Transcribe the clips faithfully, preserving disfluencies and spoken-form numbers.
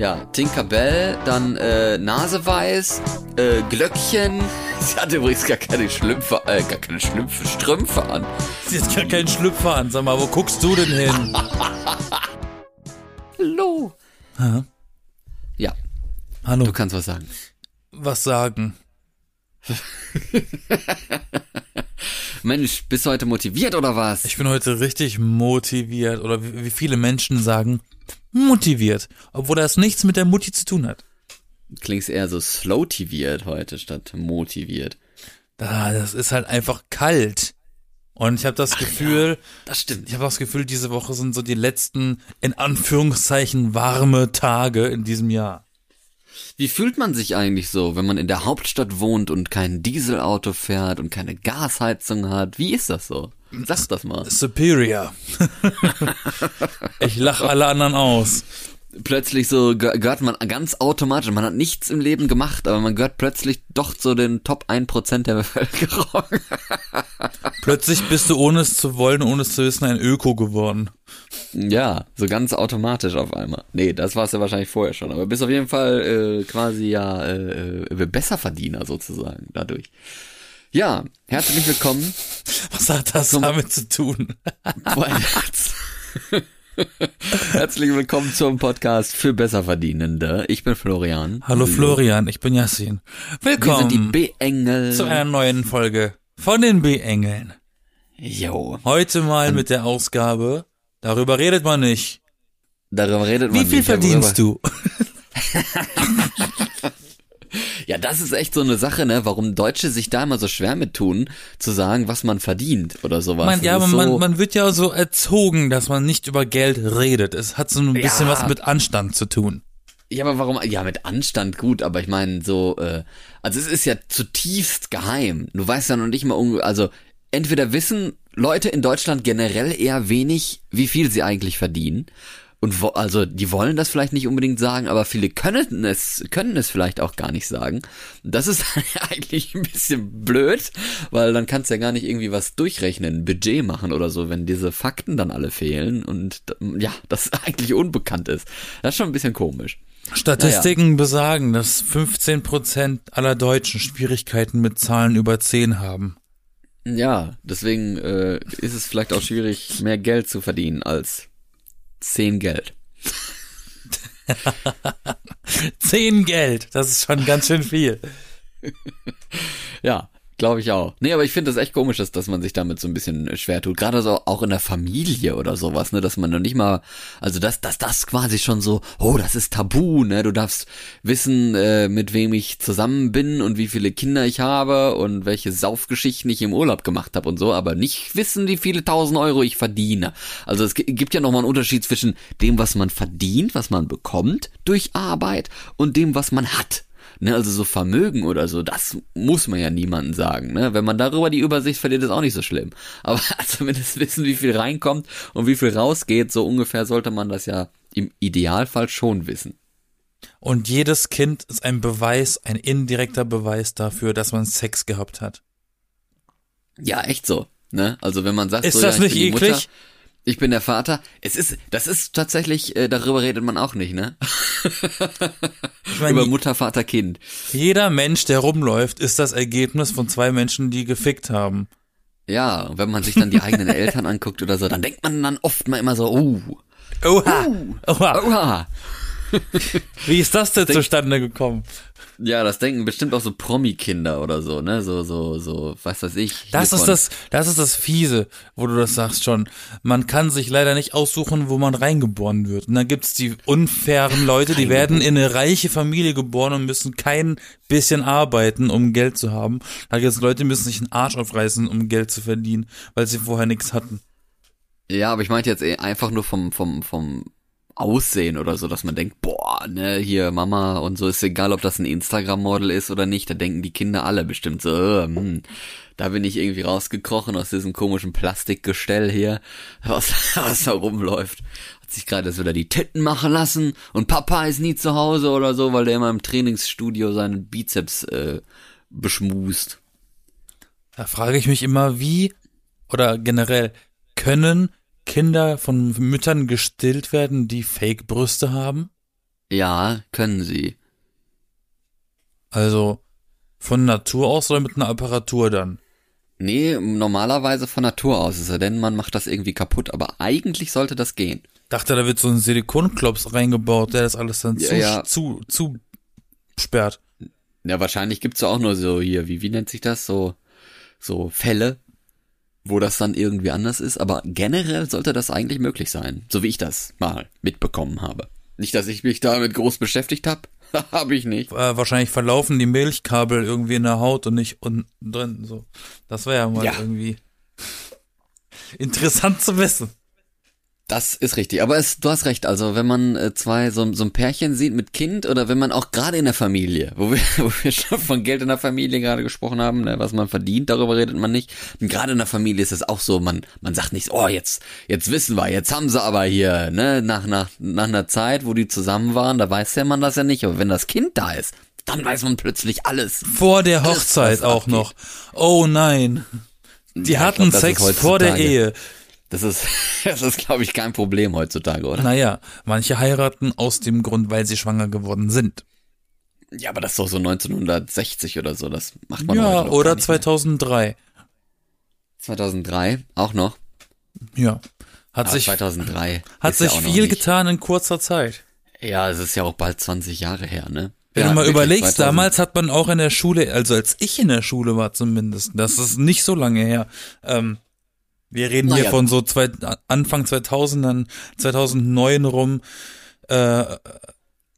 Ja, Tinkerbell, dann äh, Naseweiß, äh, Glöckchen. Sie hat übrigens gar keine Schlümpfe, äh, gar keine Schlümpfe, Strümpfe an. Sie hat gar keinen Schlüpfer an. Sag mal, wo guckst du denn hin? Hallo. Ha? Ja. Hallo. Du kannst was sagen. Was sagen? Mensch, bist du heute motiviert oder was? Ich bin heute richtig motiviert. Oder wie viele Menschen sagen, motiviert. Obwohl das nichts mit der Mutti zu tun hat. Klingt eher so slowtiviert heute statt motiviert. Ah, das ist halt einfach kalt. Und ich habe das Ach Gefühl, ja, das stimmt. Ich habe das Gefühl, diese Woche sind so die letzten, in Anführungszeichen, warme Tage in diesem Jahr. Wie fühlt man sich eigentlich so, wenn man in der Hauptstadt wohnt und kein Dieselauto fährt und keine Gasheizung hat? Wie ist das so? Sag das mal. Superior. Ich lache alle anderen aus. Plötzlich so gehört man ganz automatisch, man hat nichts im Leben gemacht, aber man gehört plötzlich doch zu den Top ein Prozent der Bevölkerung. Plötzlich bist du, ohne es zu wollen, ohne es zu wissen, ein Öko geworden. Ja, so ganz automatisch auf einmal. Nee, das war's ja wahrscheinlich vorher schon, aber bist auf jeden Fall äh, quasi ja äh, äh, Besserverdiener sozusagen dadurch. Ja, herzlich willkommen. Was hat das zum, damit zu tun? Herzlich willkommen zum Podcast für Besserverdienende. Ich bin Florian. Hallo Florian, ich bin Yasin. Willkommen. Wir sind die B-Engel. Zu einer neuen Folge von den B-Engeln. Jo. Heute mal Und mit der Ausgabe, darüber redet man nicht. Darüber redet man nicht. Wie viel verdienst du? Ja, das ist echt so eine Sache, ne, warum Deutsche sich da immer so schwer mit tun, zu sagen, was man verdient oder sowas. Man, ja, man, so man, man wird ja so erzogen, dass man nicht über Geld redet. Es hat so ein bisschen ja. was mit Anstand zu tun. Ja, aber warum? Ja, mit Anstand gut, aber ich meine so, äh, also es ist ja zutiefst geheim. Du weißt ja noch nicht mal, unge- also entweder wissen Leute in Deutschland generell eher wenig, wie viel sie eigentlich verdienen. Und wo, also die wollen das vielleicht nicht unbedingt sagen, aber viele können es können es vielleicht auch gar nicht sagen. Das ist eigentlich ein bisschen blöd, weil dann kannst du ja gar nicht irgendwie was durchrechnen, ein Budget machen oder so, wenn diese Fakten dann alle fehlen und ja, das eigentlich unbekannt ist. Das ist schon ein bisschen komisch. Statistiken naja. besagen, dass fünfzehn Prozent aller Deutschen Schwierigkeiten mit Zahlen über zehn haben. Ja, deswegen äh, ist es vielleicht auch schwierig, mehr Geld zu verdienen als Zehn Geld. Zehn Geld, das ist schon ganz schön viel. Ja, glaube ich auch. Nee, aber ich finde das echt komisch, dass, dass man sich damit so ein bisschen schwer tut. Gerade so auch in der Familie oder sowas, ne, dass man noch nicht mal, also dass das, das quasi schon so, oh, das ist tabu, ne, du darfst wissen, äh, mit wem ich zusammen bin und wie viele Kinder ich habe und welche Saufgeschichten ich im Urlaub gemacht habe und so, aber nicht wissen, wie viele tausend Euro ich verdiene. Also es gibt ja nochmal einen Unterschied zwischen dem, was man verdient, was man bekommt durch Arbeit und dem, was man hat. Ne, also so Vermögen oder so, das muss man ja niemandem sagen. Ne? Wenn man darüber die Übersicht verliert, ist auch nicht so schlimm. Aber zumindest wissen, wie viel reinkommt und wie viel rausgeht, so ungefähr sollte man das ja im Idealfall schon wissen. Und jedes Kind ist ein Beweis, ein indirekter Beweis dafür, dass man Sex gehabt hat. Ja, echt so. Ne? Also wenn man sagt, ist so, das ja, nicht eklig? Mutter, ich bin der Vater. Es ist, das ist tatsächlich, äh, darüber redet man auch nicht, ne? Ich meine, über Mutter, Vater, Kind. Jeder Mensch, der rumläuft, ist das Ergebnis von zwei Menschen, die gefickt haben. Ja, und wenn man sich dann die eigenen Eltern anguckt oder so, dann denkt man dann oft mal immer so, oh. Oha. Uh, oha. Oha. Wie ist das denn Denk- zustande gekommen? Ja, das denken bestimmt auch so Promi-Kinder oder so, ne, so, so, so, was weiß ich. Das ist das, das ist das Fiese, wo du das sagst schon. Man kann sich leider nicht aussuchen, wo man reingeboren wird. Und dann gibt's die unfairen Leute, die werden in eine reiche Familie geboren und müssen kein bisschen arbeiten, um Geld zu haben. Da gibt's Leute, die müssen sich einen Arsch aufreißen, um Geld zu verdienen, weil sie vorher nichts hatten. Ja, aber ich meinte jetzt einfach nur vom, vom, vom, Aussehen oder so, dass man denkt, boah, ne, hier Mama und so, ist egal, ob das ein Instagram-Model ist oder nicht, da denken die Kinder alle bestimmt so, äh, mh, da bin ich irgendwie rausgekrochen aus diesem komischen Plastikgestell hier, was, was da rumläuft. Hat sich gerade das wieder die Titten machen lassen und Papa ist nie zu Hause oder so, weil der immer im Trainingsstudio seinen Bizeps äh, beschmust. Da frage ich mich immer, wie oder generell können Kinder von Müttern gestillt werden, die Fake-Brüste haben? Ja, können sie. Also von Natur aus oder mit einer Apparatur dann? Nee, normalerweise von Natur aus, ist ja denn, man macht das irgendwie kaputt, aber eigentlich sollte das gehen. Dachte, da wird so ein Silikonklops reingebaut, der das alles dann ja, zu, ja. zu, zu sperrt. Ja, wahrscheinlich gibt's ja auch nur so hier, wie, wie nennt sich das, so, so Fälle, wo das dann irgendwie anders ist, aber generell sollte das eigentlich möglich sein, so wie ich das mal mitbekommen habe. Nicht, dass ich mich damit groß beschäftigt habe, habe ich nicht. Äh, wahrscheinlich verlaufen die Milchkabel irgendwie in der Haut und nicht unten drin. So. Das wäre ja mal ja. irgendwie interessant zu wissen. Das ist richtig, aber es, du hast recht, also wenn man äh, zwei, so, so ein Pärchen sieht mit Kind oder wenn man auch gerade in der Familie, wo wir, wo wir schon von Geld in der Familie gerade gesprochen haben, ne, was man verdient, darüber redet man nicht. Und gerade in der Familie ist es auch so, man man sagt nicht, oh jetzt jetzt wissen wir, jetzt haben sie aber hier, ne, nach nach nach einer Zeit, wo die zusammen waren, da weiß ja man das ja nicht, aber wenn das Kind da ist, dann weiß man plötzlich alles. Vor der Hochzeit alles, auch abgeht. Noch. Oh nein, die ja, hatten glaub, Sex vor der Ehe. Das ist, das ist, glaube ich, kein Problem heutzutage, oder? Naja, manche heiraten aus dem Grund, weil sie schwanger geworden sind. Ja, aber das ist doch so neunzehnhundertsechzig oder so, das macht man ja, heute oder zweitausenddrei. Mehr. zweitausenddrei, auch noch? Ja. Hat aber sich, zweitausenddrei hat sich ja viel getan in kurzer Zeit. Ja, es ist ja auch bald zwanzig Jahre her, ne? Wenn ja, du mal überlegst, zweitausend damals hat man auch in der Schule, also als ich in der Schule war zumindest, das ist nicht so lange her, ähm, wir reden naja. hier von so zwei, Anfang zweitausendern, zweitausendneun rum. Äh,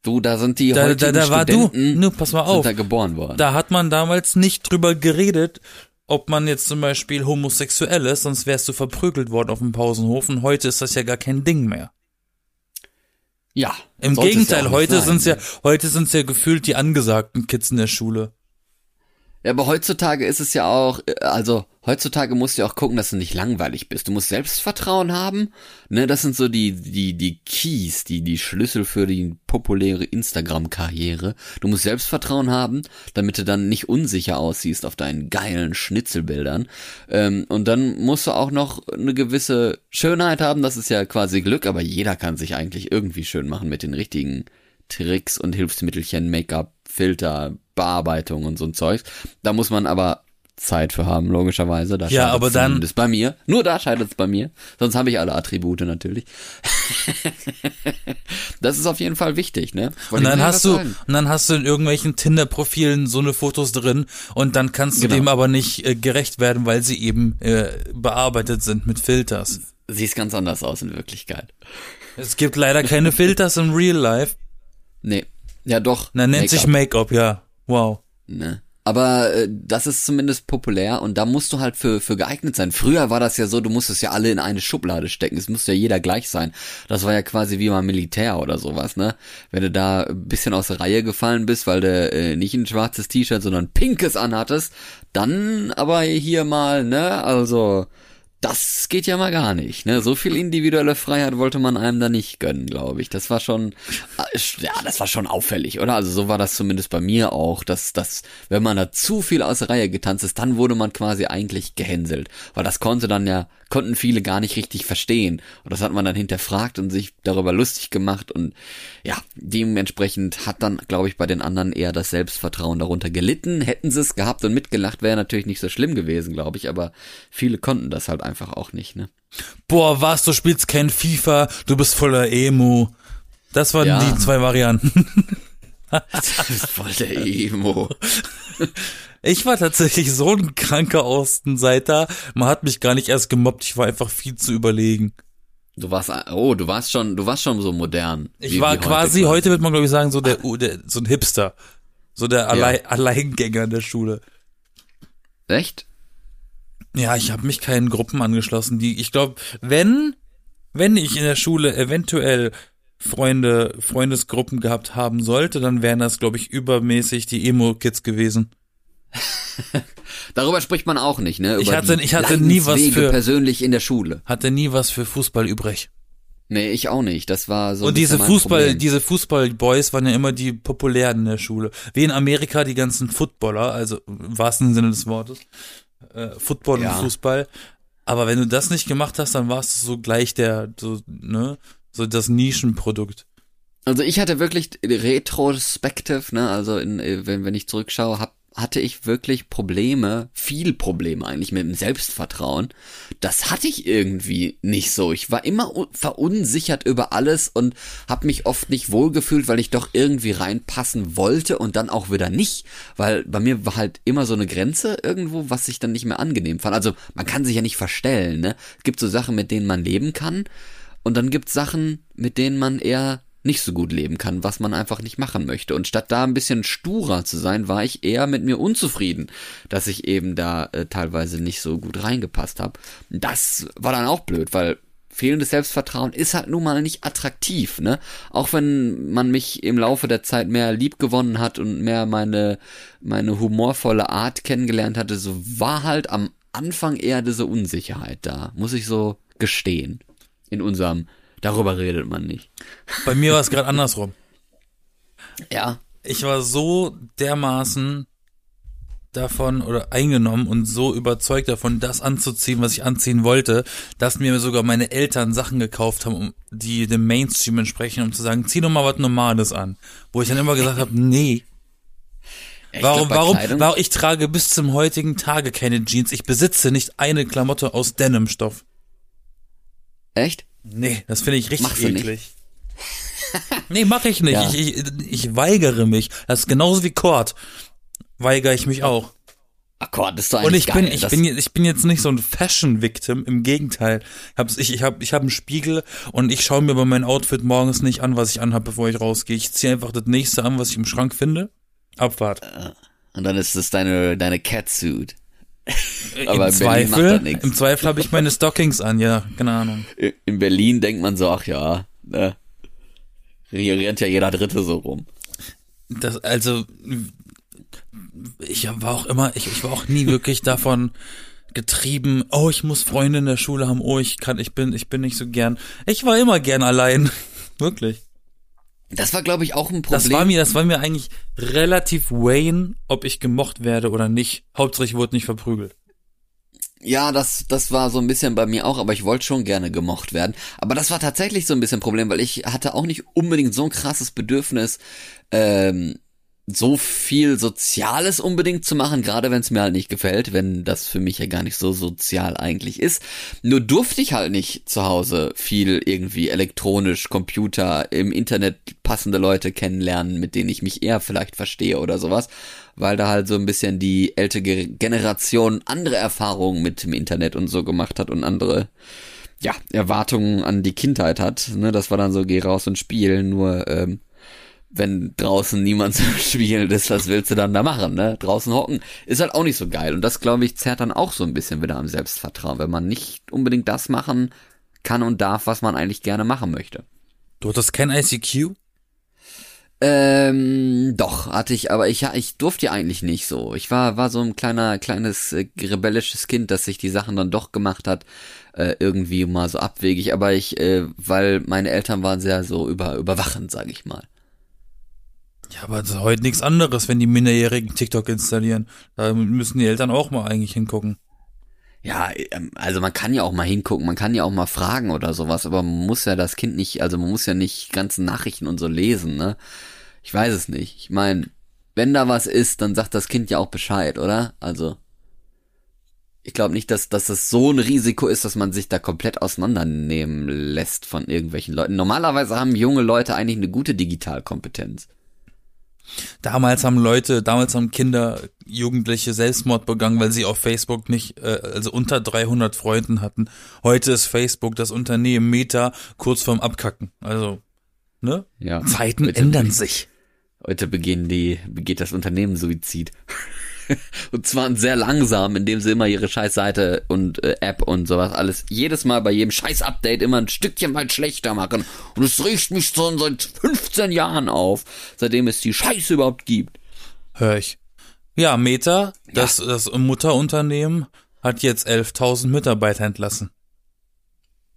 du, da sind die da, heutigen da, da war Studenten, du, nu, pass mal auf, da geboren worden. Da hat man damals nicht drüber geredet, ob man jetzt zum Beispiel homosexuell ist, sonst wärst du verprügelt worden auf dem Pausenhof. Und heute ist das ja gar kein Ding mehr. Ja. Im Gegenteil, ja heute sein, sind's ja, heute sind's ja gefühlt die angesagten Kids in der Schule. Ja, aber heutzutage ist es ja auch, also heutzutage musst du ja auch gucken, dass du nicht langweilig bist. Du musst Selbstvertrauen haben, ne, das sind so die die die Keys, die die Schlüssel für die populäre Instagram-Karriere. Du musst Selbstvertrauen haben, damit du dann nicht unsicher aussiehst auf deinen geilen Schnitzelbildern. Ähm, und dann musst du auch noch eine gewisse Schönheit haben, das ist ja quasi Glück, aber jeder kann sich eigentlich irgendwie schön machen mit den richtigen Tricks und Hilfsmittelchen, Make-up, Filter, Bearbeitung und so ein Zeugs. Da muss man aber Zeit für haben, logischerweise. Da ja, aber dann... Das bei mir. Nur da scheitert es bei mir. Sonst habe ich alle Attribute natürlich. Das ist auf jeden Fall wichtig, ne? Und dann, hast du, und dann hast du in irgendwelchen Tinder-Profilen so eine Fotos drin und dann kannst du genau. dem aber nicht äh, gerecht werden, weil sie eben äh, bearbeitet sind mit Filters. Sieht ganz anders aus in Wirklichkeit. Es gibt leider keine Filters im Real Life. Nee. Ja, doch. Na, nennt sich Make-up, ja. Wow. Ne. Aber äh, das ist zumindest populär und da musst du halt für für geeignet sein. Früher war das ja so, du musstest ja alle in eine Schublade stecken. Es musste ja jeder gleich sein. Das war ja quasi wie mal Militär oder sowas, ne? Wenn du da ein bisschen aus der Reihe gefallen bist, weil du äh, nicht ein schwarzes T-Shirt, sondern ein pinkes anhattest, dann aber hier mal, ne? Also, das geht ja mal gar nicht, ne? So viel individuelle Freiheit wollte man einem da nicht gönnen, glaube ich. Das war schon, ja, das war schon auffällig, oder? Also so war das zumindest bei mir auch, dass, dass, wenn man da zu viel aus der Reihe getanzt ist, dann wurde man quasi eigentlich gehänselt. Weil das konnte dann ja, konnten viele gar nicht richtig verstehen. Und das hat man dann hinterfragt und sich darüber lustig gemacht und, ja, dementsprechend hat dann, glaube ich, bei den anderen eher das Selbstvertrauen darunter gelitten. Hätten sie es gehabt und mitgelacht, wäre natürlich nicht so schlimm gewesen, glaube ich, aber viele konnten das halt einfach. einfach auch nicht, ne? Boah, was, du spielst kein FIFA, du bist voller Emo. Das waren ja. die zwei Varianten. Du bist voll der Emo. Ich war tatsächlich so ein kranker Außenseiter, man hat mich gar nicht erst gemobbt, ich war einfach viel zu überlegen. Du warst, oh, du warst schon, du warst schon so modern. Ich wie, war wie quasi, heute, heute würde man glaube ich sagen, so der, der, so ein Hipster. So der Allein, ja. Alleingänger in der Schule. Echt? Ja, ich habe mich keinen Gruppen angeschlossen, die, ich glaube, wenn, wenn ich in der Schule eventuell Freunde, Freundesgruppen gehabt haben sollte, dann wären das, glaube ich, übermäßig die Emo-Kids gewesen. Darüber spricht man auch nicht, ne? Über ich hatte, ich hatte nie was für, persönlich in der Schule. Hatte nie was für Fußball übrig. Nee, ich auch nicht, das war so. Und diese Fußball, Problem. diese Fußball-Boys waren ja immer die populären in der Schule. Wie in Amerika die ganzen Footballer, also im wahrsten Sinne des Wortes. Football ja. und Fußball, aber wenn du das nicht gemacht hast, dann warst du so gleich der, so, ne, so das Nischenprodukt. Also ich hatte wirklich retrospektiv, ne, also in, wenn, wenn ich zurückschaue, hab, hatte ich wirklich Probleme, viel Probleme eigentlich mit dem Selbstvertrauen. Das hatte ich irgendwie nicht so. Ich war immer verunsichert über alles und habe mich oft nicht wohlgefühlt, weil ich doch irgendwie reinpassen wollte und dann auch wieder nicht. Weil bei mir war halt immer so eine Grenze irgendwo, was ich dann nicht mehr angenehm fand. Also man kann sich ja nicht verstellen, ne? Es gibt so Sachen, mit denen man leben kann. Und dann gibt's Sachen, mit denen man eher nicht so gut leben kann, was man einfach nicht machen möchte. Und statt da ein bisschen sturer zu sein, war ich eher mit mir unzufrieden, dass ich eben da äh, teilweise nicht so gut reingepasst habe. Das war dann auch blöd, weil fehlendes Selbstvertrauen ist halt nun mal nicht attraktiv, ne? Auch wenn man mich im Laufe der Zeit mehr lieb gewonnen hat und mehr meine meine humorvolle Art kennengelernt hatte, so war halt am Anfang eher diese Unsicherheit da, muss ich so gestehen. In unserem Darüber redet man nicht. Bei mir war es gerade andersrum. Ja. Ich war so dermaßen davon oder eingenommen und so überzeugt davon, das anzuziehen, was ich anziehen wollte, dass mir sogar meine Eltern Sachen gekauft haben, die dem Mainstream entsprechen, um zu sagen, zieh doch mal was Normales an. Wo ich dann immer gesagt habe, nee. Ich warum, glaub, warum, warum, ich trage bis zum heutigen Tage keine Jeans. Ich besitze nicht eine Klamotte aus Denim-Stoff. Echt? Nee, das finde ich richtig Machst eklig. Nee, mach ich nicht. Ja. Ich, ich, ich weigere mich. Das ist genauso wie Kord. Weigere ich mich auch. Ach, Kord ist doch eigentlich Und ich geil, bin, ich bin, ich bin jetzt nicht so ein Fashion-Victim. Im Gegenteil. Hab's, ich, ich habe ich hab einen Spiegel und ich schaue mir bei meinem Outfit morgens nicht an, was ich anhabe, bevor ich rausgehe. Ich ziehe einfach das nächste an, was ich im Schrank finde. Abfahrt. Und dann ist das deine, deine Catsuit. Aber Im Zweifel, im Zweifel habe ich meine Stockings an, ja, keine Ahnung. In Berlin denkt man so, ach ja, ne, hier rennt ja jeder Dritte so rum. Das, also, ich war auch immer, ich, ich war auch nie wirklich davon getrieben, oh, ich muss Freunde in der Schule haben, oh, ich kann, ich bin, ich bin nicht so gern. Ich war immer gern allein, wirklich. Das war, glaube ich, auch ein Problem. Das war mir, das war mir eigentlich relativ Wayne, ob ich gemocht werde oder nicht. Hauptsache, ich wurde nicht verprügelt. Ja, das, das war so ein bisschen bei mir auch, aber ich wollte schon gerne gemocht werden. Aber das war tatsächlich so ein bisschen ein Problem, weil ich hatte auch nicht unbedingt so ein krasses Bedürfnis, ähm, so viel Soziales unbedingt zu machen, gerade wenn es mir halt nicht gefällt, wenn das für mich ja gar nicht so sozial eigentlich ist. Nur durfte ich halt nicht zu Hause viel irgendwie elektronisch, Computer, im Internet passende Leute kennenlernen, mit denen ich mich eher vielleicht verstehe oder sowas, weil da halt so ein bisschen die ältere Generation andere Erfahrungen mit dem Internet und so gemacht hat und andere, ja, Erwartungen an die Kindheit hat. Ne, das war dann so, geh raus und spiel, nur, ähm, wenn draußen niemand zum Spielen ist, was willst du dann da machen, ne? Draußen hocken ist halt auch nicht so geil. Und das, glaube ich, zerrt dann auch so ein bisschen wieder am Selbstvertrauen, wenn man nicht unbedingt das machen kann und darf, was man eigentlich gerne machen möchte. Du hattest kein I C Q? Ähm, doch, hatte ich, aber ich, ich durfte ja eigentlich nicht so. Ich war, war so ein kleiner, kleines äh, rebellisches Kind, das sich die Sachen dann doch gemacht hat, äh, irgendwie mal so abwegig. Aber ich, äh, weil meine Eltern waren sehr so über, überwachend, sag ich mal. Ja, aber das ist heute nichts anderes, wenn die Minderjährigen TikTok installieren. Da müssen die Eltern auch mal eigentlich hingucken. Ja, also man kann ja auch mal hingucken, man kann ja auch mal fragen oder sowas, aber man muss ja das Kind nicht, also man muss ja nicht ganzen Nachrichten und so lesen, ne? Ich weiß es nicht. Ich meine, wenn da was ist, dann sagt das Kind ja auch Bescheid, oder? Also ich glaube nicht, dass, dass das so ein Risiko ist, dass man sich da komplett auseinandernehmen lässt von irgendwelchen Leuten. Normalerweise haben junge Leute eigentlich eine gute Digitalkompetenz. Damals haben Leute, damals haben Kinder, Jugendliche Selbstmord begangen, weil sie auf Facebook nicht, äh, also unter dreihundert Freunden hatten. Heute ist Facebook, das Unternehmen Meta, kurz vorm Abkacken. Also, ne? Ja. Zeiten heute ändern sich. Heute begehen die, begeht das Unternehmen Suizid. Und zwar sehr langsam, indem sie immer ihre Scheißseite und äh, App und sowas alles jedes Mal bei jedem Scheiß-Update immer ein Stückchen weit schlechter machen. Und es riecht mich schon seit fünfzehn Jahren auf, seitdem es die Scheiße überhaupt gibt. Hör ich. Ja, Meta, ja. Das, das Mutterunternehmen, hat jetzt elftausend Mitarbeiter entlassen.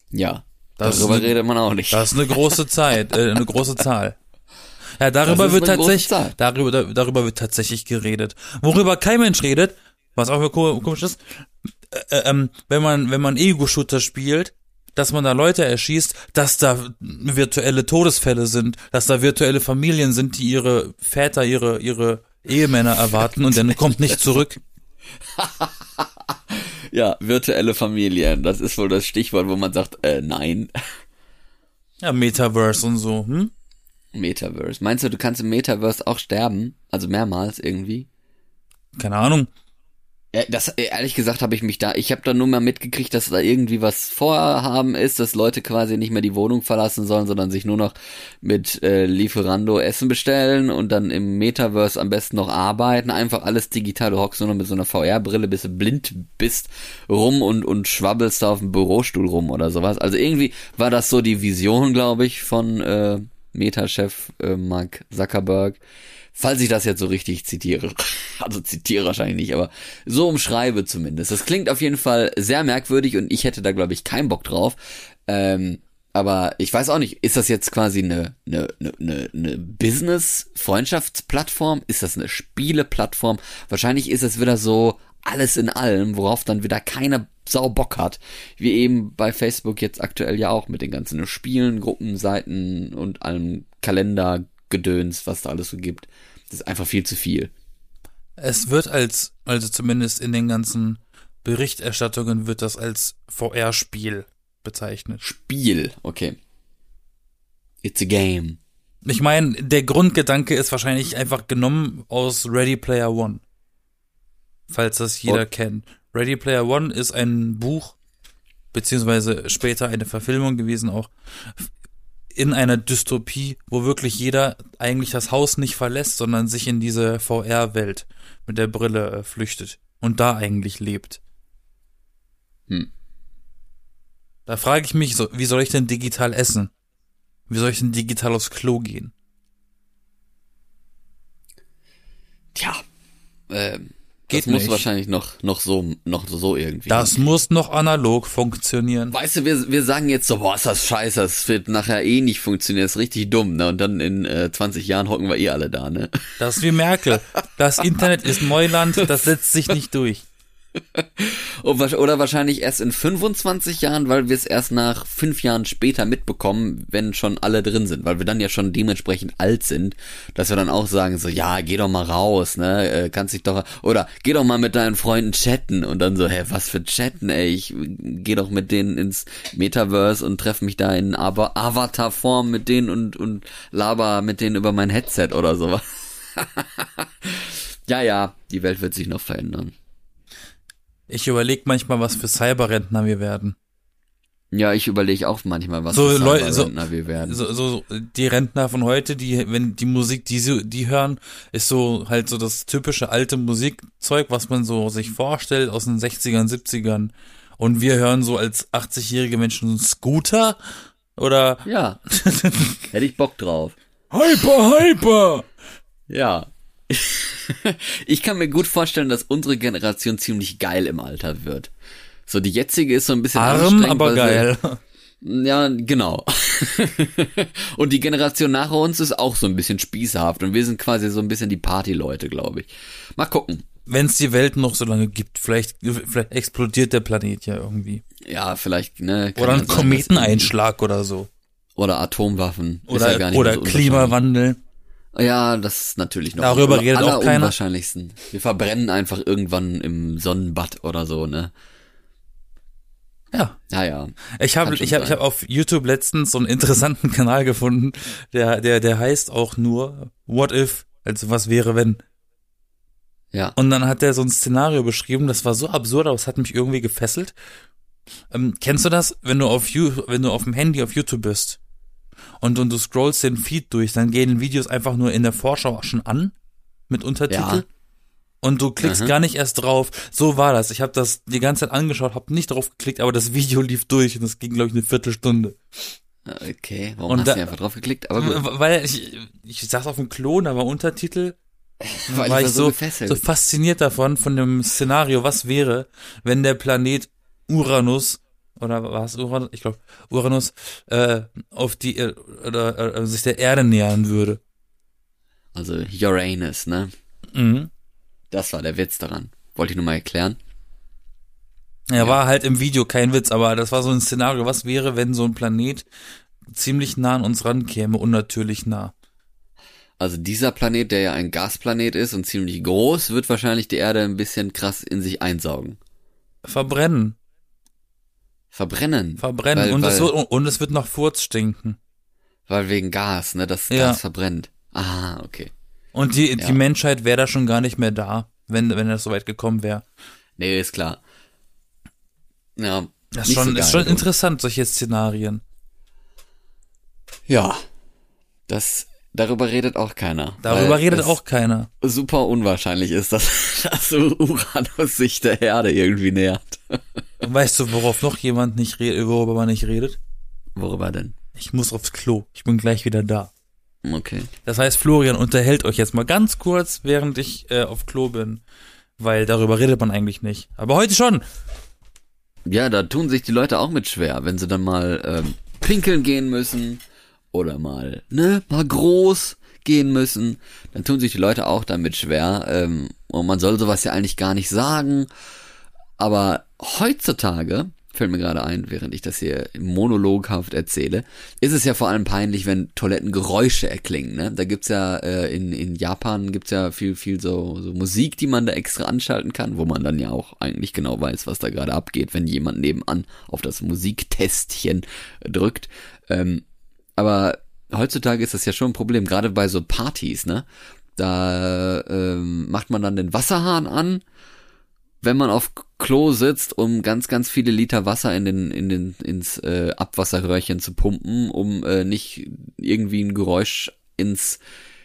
Ja, das darüber eine, redet man auch nicht. Das ist eine große Zeit, äh, eine große Zahl. Ja, darüber wird tatsächlich, darüber, darüber wird tatsächlich geredet. Worüber kein Mensch redet, was auch komisch ist, äh, ähm, wenn man, wenn man Ego-Shooter spielt, dass man da Leute erschießt, dass da virtuelle Todesfälle sind, dass da virtuelle Familien sind, die ihre Väter, ihre, ihre Ehemänner erwarten und dann kommt nicht zurück. Ja, virtuelle Familien, das ist wohl das Stichwort, wo man sagt, äh, nein. Ja, Metaverse und so, hm? Metaverse. Meinst du, du kannst im Metaverse auch sterben? Also mehrmals irgendwie? Keine Ahnung. Ja, das, ehrlich gesagt habe ich mich da, ich habe da nur mal mitgekriegt, dass da irgendwie was vorhaben ist, dass Leute quasi nicht mehr die Wohnung verlassen sollen, sondern sich nur noch mit äh, Lieferando Essen bestellen und dann im Metaverse am besten noch arbeiten. Einfach alles digital, du hockst nur noch mit so einer V R-Brille, bis du blind bist, rum und, und schwabbelst da auf dem Bürostuhl rum oder sowas. Also irgendwie war das so die Vision, glaube ich, von äh, Meta-Chef äh, Mark Zuckerberg. Falls ich das jetzt so richtig zitiere, also zitiere wahrscheinlich nicht, aber so umschreibe zumindest. Das klingt auf jeden Fall sehr merkwürdig und ich hätte da, glaube ich, keinen Bock drauf. Ähm, aber ich weiß auch nicht, ist das jetzt quasi eine, eine, eine, eine Business-Freundschaftsplattform? Ist das eine Spieleplattform? Wahrscheinlich ist es wieder so alles in allem, worauf dann wieder keiner Sau Bock hat. Wie eben bei Facebook jetzt aktuell ja auch mit den ganzen Spielen, Gruppen, Seiten und allem Kalender, Gedöns, was da alles so gibt. Das ist einfach viel zu viel. Es wird als, also zumindest in den ganzen Berichterstattungen wird das als V R-Spiel bezeichnet. Spiel, okay. It's a game. Ich meine, der Grundgedanke ist wahrscheinlich einfach genommen aus Ready Player One. Falls das jeder oh. kennt. Ready Player One ist ein Buch, beziehungsweise später eine Verfilmung gewesen auch, in einer Dystopie, wo wirklich jeder eigentlich das Haus nicht verlässt, sondern sich in diese V R-Welt mit der Brille flüchtet und da eigentlich lebt. Hm. Da frage ich mich, wie soll ich denn digital essen? Wie soll ich denn digital aufs Klo gehen? Tja, ähm, Geht das muss nicht. wahrscheinlich noch noch so noch so irgendwie. Das muss noch analog funktionieren. Weißt du, wir wir sagen jetzt so, boah, ist das scheiße, das wird nachher eh nicht funktionieren, das ist richtig dumm, ne? Und dann in äh, zwanzig Jahren hocken wir eh alle da, ne? Das ist wie Merkel. Das Internet ist Neuland, das setzt sich nicht durch. Oder wahrscheinlich erst in fünfundzwanzig Jahren, weil wir es erst nach fünf Jahren später mitbekommen, wenn schon alle drin sind, weil wir dann ja schon dementsprechend alt sind, dass wir dann auch sagen so, ja, geh doch mal raus, ne, kannst dich doch, oder geh doch mal mit deinen Freunden chatten und dann so, hä, was für chatten, ey, ich geh doch mit denen ins Metaverse und treff mich da in Avatar-Form mit denen und, und laber mit denen über mein Headset oder sowas. Ja, ja, die Welt wird sich noch verändern. Ich überlege manchmal, was für Cyberrentner wir werden. Ja, ich überlege auch manchmal, was so für Cyberrentner so, wir werden. So, so, so die Rentner von heute, die, wenn die Musik, die sie, die hören, ist so halt so das typische alte Musikzeug, was man so sich vorstellt aus den sechzigern, siebzigern. Und wir hören so als achtzigjährige Menschen so einen Scooter oder? Ja. Hätte ich Bock drauf. Hyper, hyper. Ja. Ich kann mir gut vorstellen, dass unsere Generation ziemlich geil im Alter wird. So, die jetzige ist so ein bisschen arm, aber geil. Sie, ja, genau. Und die Generation nach uns ist auch so ein bisschen spießhaft und wir sind quasi so ein bisschen die Partyleute, glaube ich. Mal gucken. Wenn es die Welt noch so lange gibt, vielleicht, vielleicht explodiert der Planet ja irgendwie. Ja, vielleicht, ne. Oder ein Kometeneinschlag oder so. Oder Atomwaffen. Oder, ist ja gar nicht oder Klimawandel. Ja, das ist natürlich noch darüber redet auch keiner. Unwahrscheinlichsten. Wir verbrennen einfach irgendwann im Sonnenbad oder so, ne? Ja. Ja, ja. Ich habe ich habe ich habe auf YouTube letztens so einen interessanten Kanal gefunden, der der der heißt auch nur What If, also was wäre wenn. Ja. Und dann hat der so ein Szenario beschrieben, das war so absurd, aber es hat mich irgendwie gefesselt. Ähm, kennst du das, wenn du auf wenn du auf dem Handy auf YouTube bist? Und, und du scrollst den Feed durch, dann gehen Videos einfach nur in der Vorschau schon an, mit Untertitel. Ja. Und du klickst mhm. gar nicht erst drauf. So war das. Ich habe das die ganze Zeit angeschaut, habe nicht drauf geklickt, aber das Video lief durch und das ging, glaube ich, eine Viertelstunde. Okay, warum und hast da, du nicht einfach drauf geklickt? Aber gut. Weil ich, ich saß auf dem Klo, da war Untertitel. Weil war ich war so, so, so fasziniert davon, von dem Szenario, was wäre, wenn der Planet Uranus oder was Uranus, ich glaube Uranus äh, auf die äh, oder äh, sich der Erde nähern würde. Also Uranus, ne? Mhm. Das war der Witz daran. Wollte ich nur mal erklären. Er ja. war halt im Video, kein Witz, aber das war so ein Szenario. Was wäre, wenn so ein Planet ziemlich nah an uns rankäme, unnatürlich nah? Also dieser Planet, der ja ein Gasplanet ist und ziemlich groß, wird wahrscheinlich die Erde ein bisschen krass in sich einsaugen. Verbrennen. Verbrennen? Verbrennen. Weil, und, weil, es wird, und es wird nach Furz stinken. Weil wegen Gas, ne? Das ja. Gas verbrennt. Ah, okay. Und die, ja. die Menschheit wäre da schon gar nicht mehr da, wenn, wenn das so weit gekommen wäre. Nee, ist klar. Ja, das ist schon, so ist schon interessant, solche Szenarien. Ja, das, darüber redet auch keiner. Darüber redet auch keiner. Super unwahrscheinlich ist, dass, dass Uranus sich der Erde irgendwie nähert. Und weißt du, worauf noch jemand nicht redet, worüber man nicht redet? Worüber denn? Ich muss aufs Klo, ich bin gleich wieder da. Okay. Das heißt, Florian, unterhält euch jetzt mal ganz kurz, während ich äh, auf Klo bin, weil darüber redet man eigentlich nicht. Aber heute schon. Ja, da tun sich die Leute auch mit schwer, wenn sie dann mal ähm, pinkeln gehen müssen oder mal, ne, mal groß gehen müssen, dann tun sich die Leute auch damit schwer, ähm, und man soll sowas ja eigentlich gar nicht sagen, aber heutzutage, fällt mir gerade ein, während ich das hier monologhaft erzähle, ist es ja vor allem peinlich, wenn Toilettengeräusche erklingen, ne, da gibt's ja, äh, in, in Japan gibt's ja viel, viel so, so Musik, die man da extra anschalten kann, wo man dann ja auch eigentlich genau weiß, was da gerade abgeht, wenn jemand nebenan auf das Musiktestchen drückt, ähm, aber heutzutage ist das ja schon ein Problem, gerade bei so Partys, ne? Da ähm, macht man dann den Wasserhahn an, wenn man auf Klo sitzt, um ganz, ganz viele Liter Wasser in den, in den, ins äh, Abwasserröhrchen zu pumpen, um äh, nicht irgendwie ein Geräusch ins,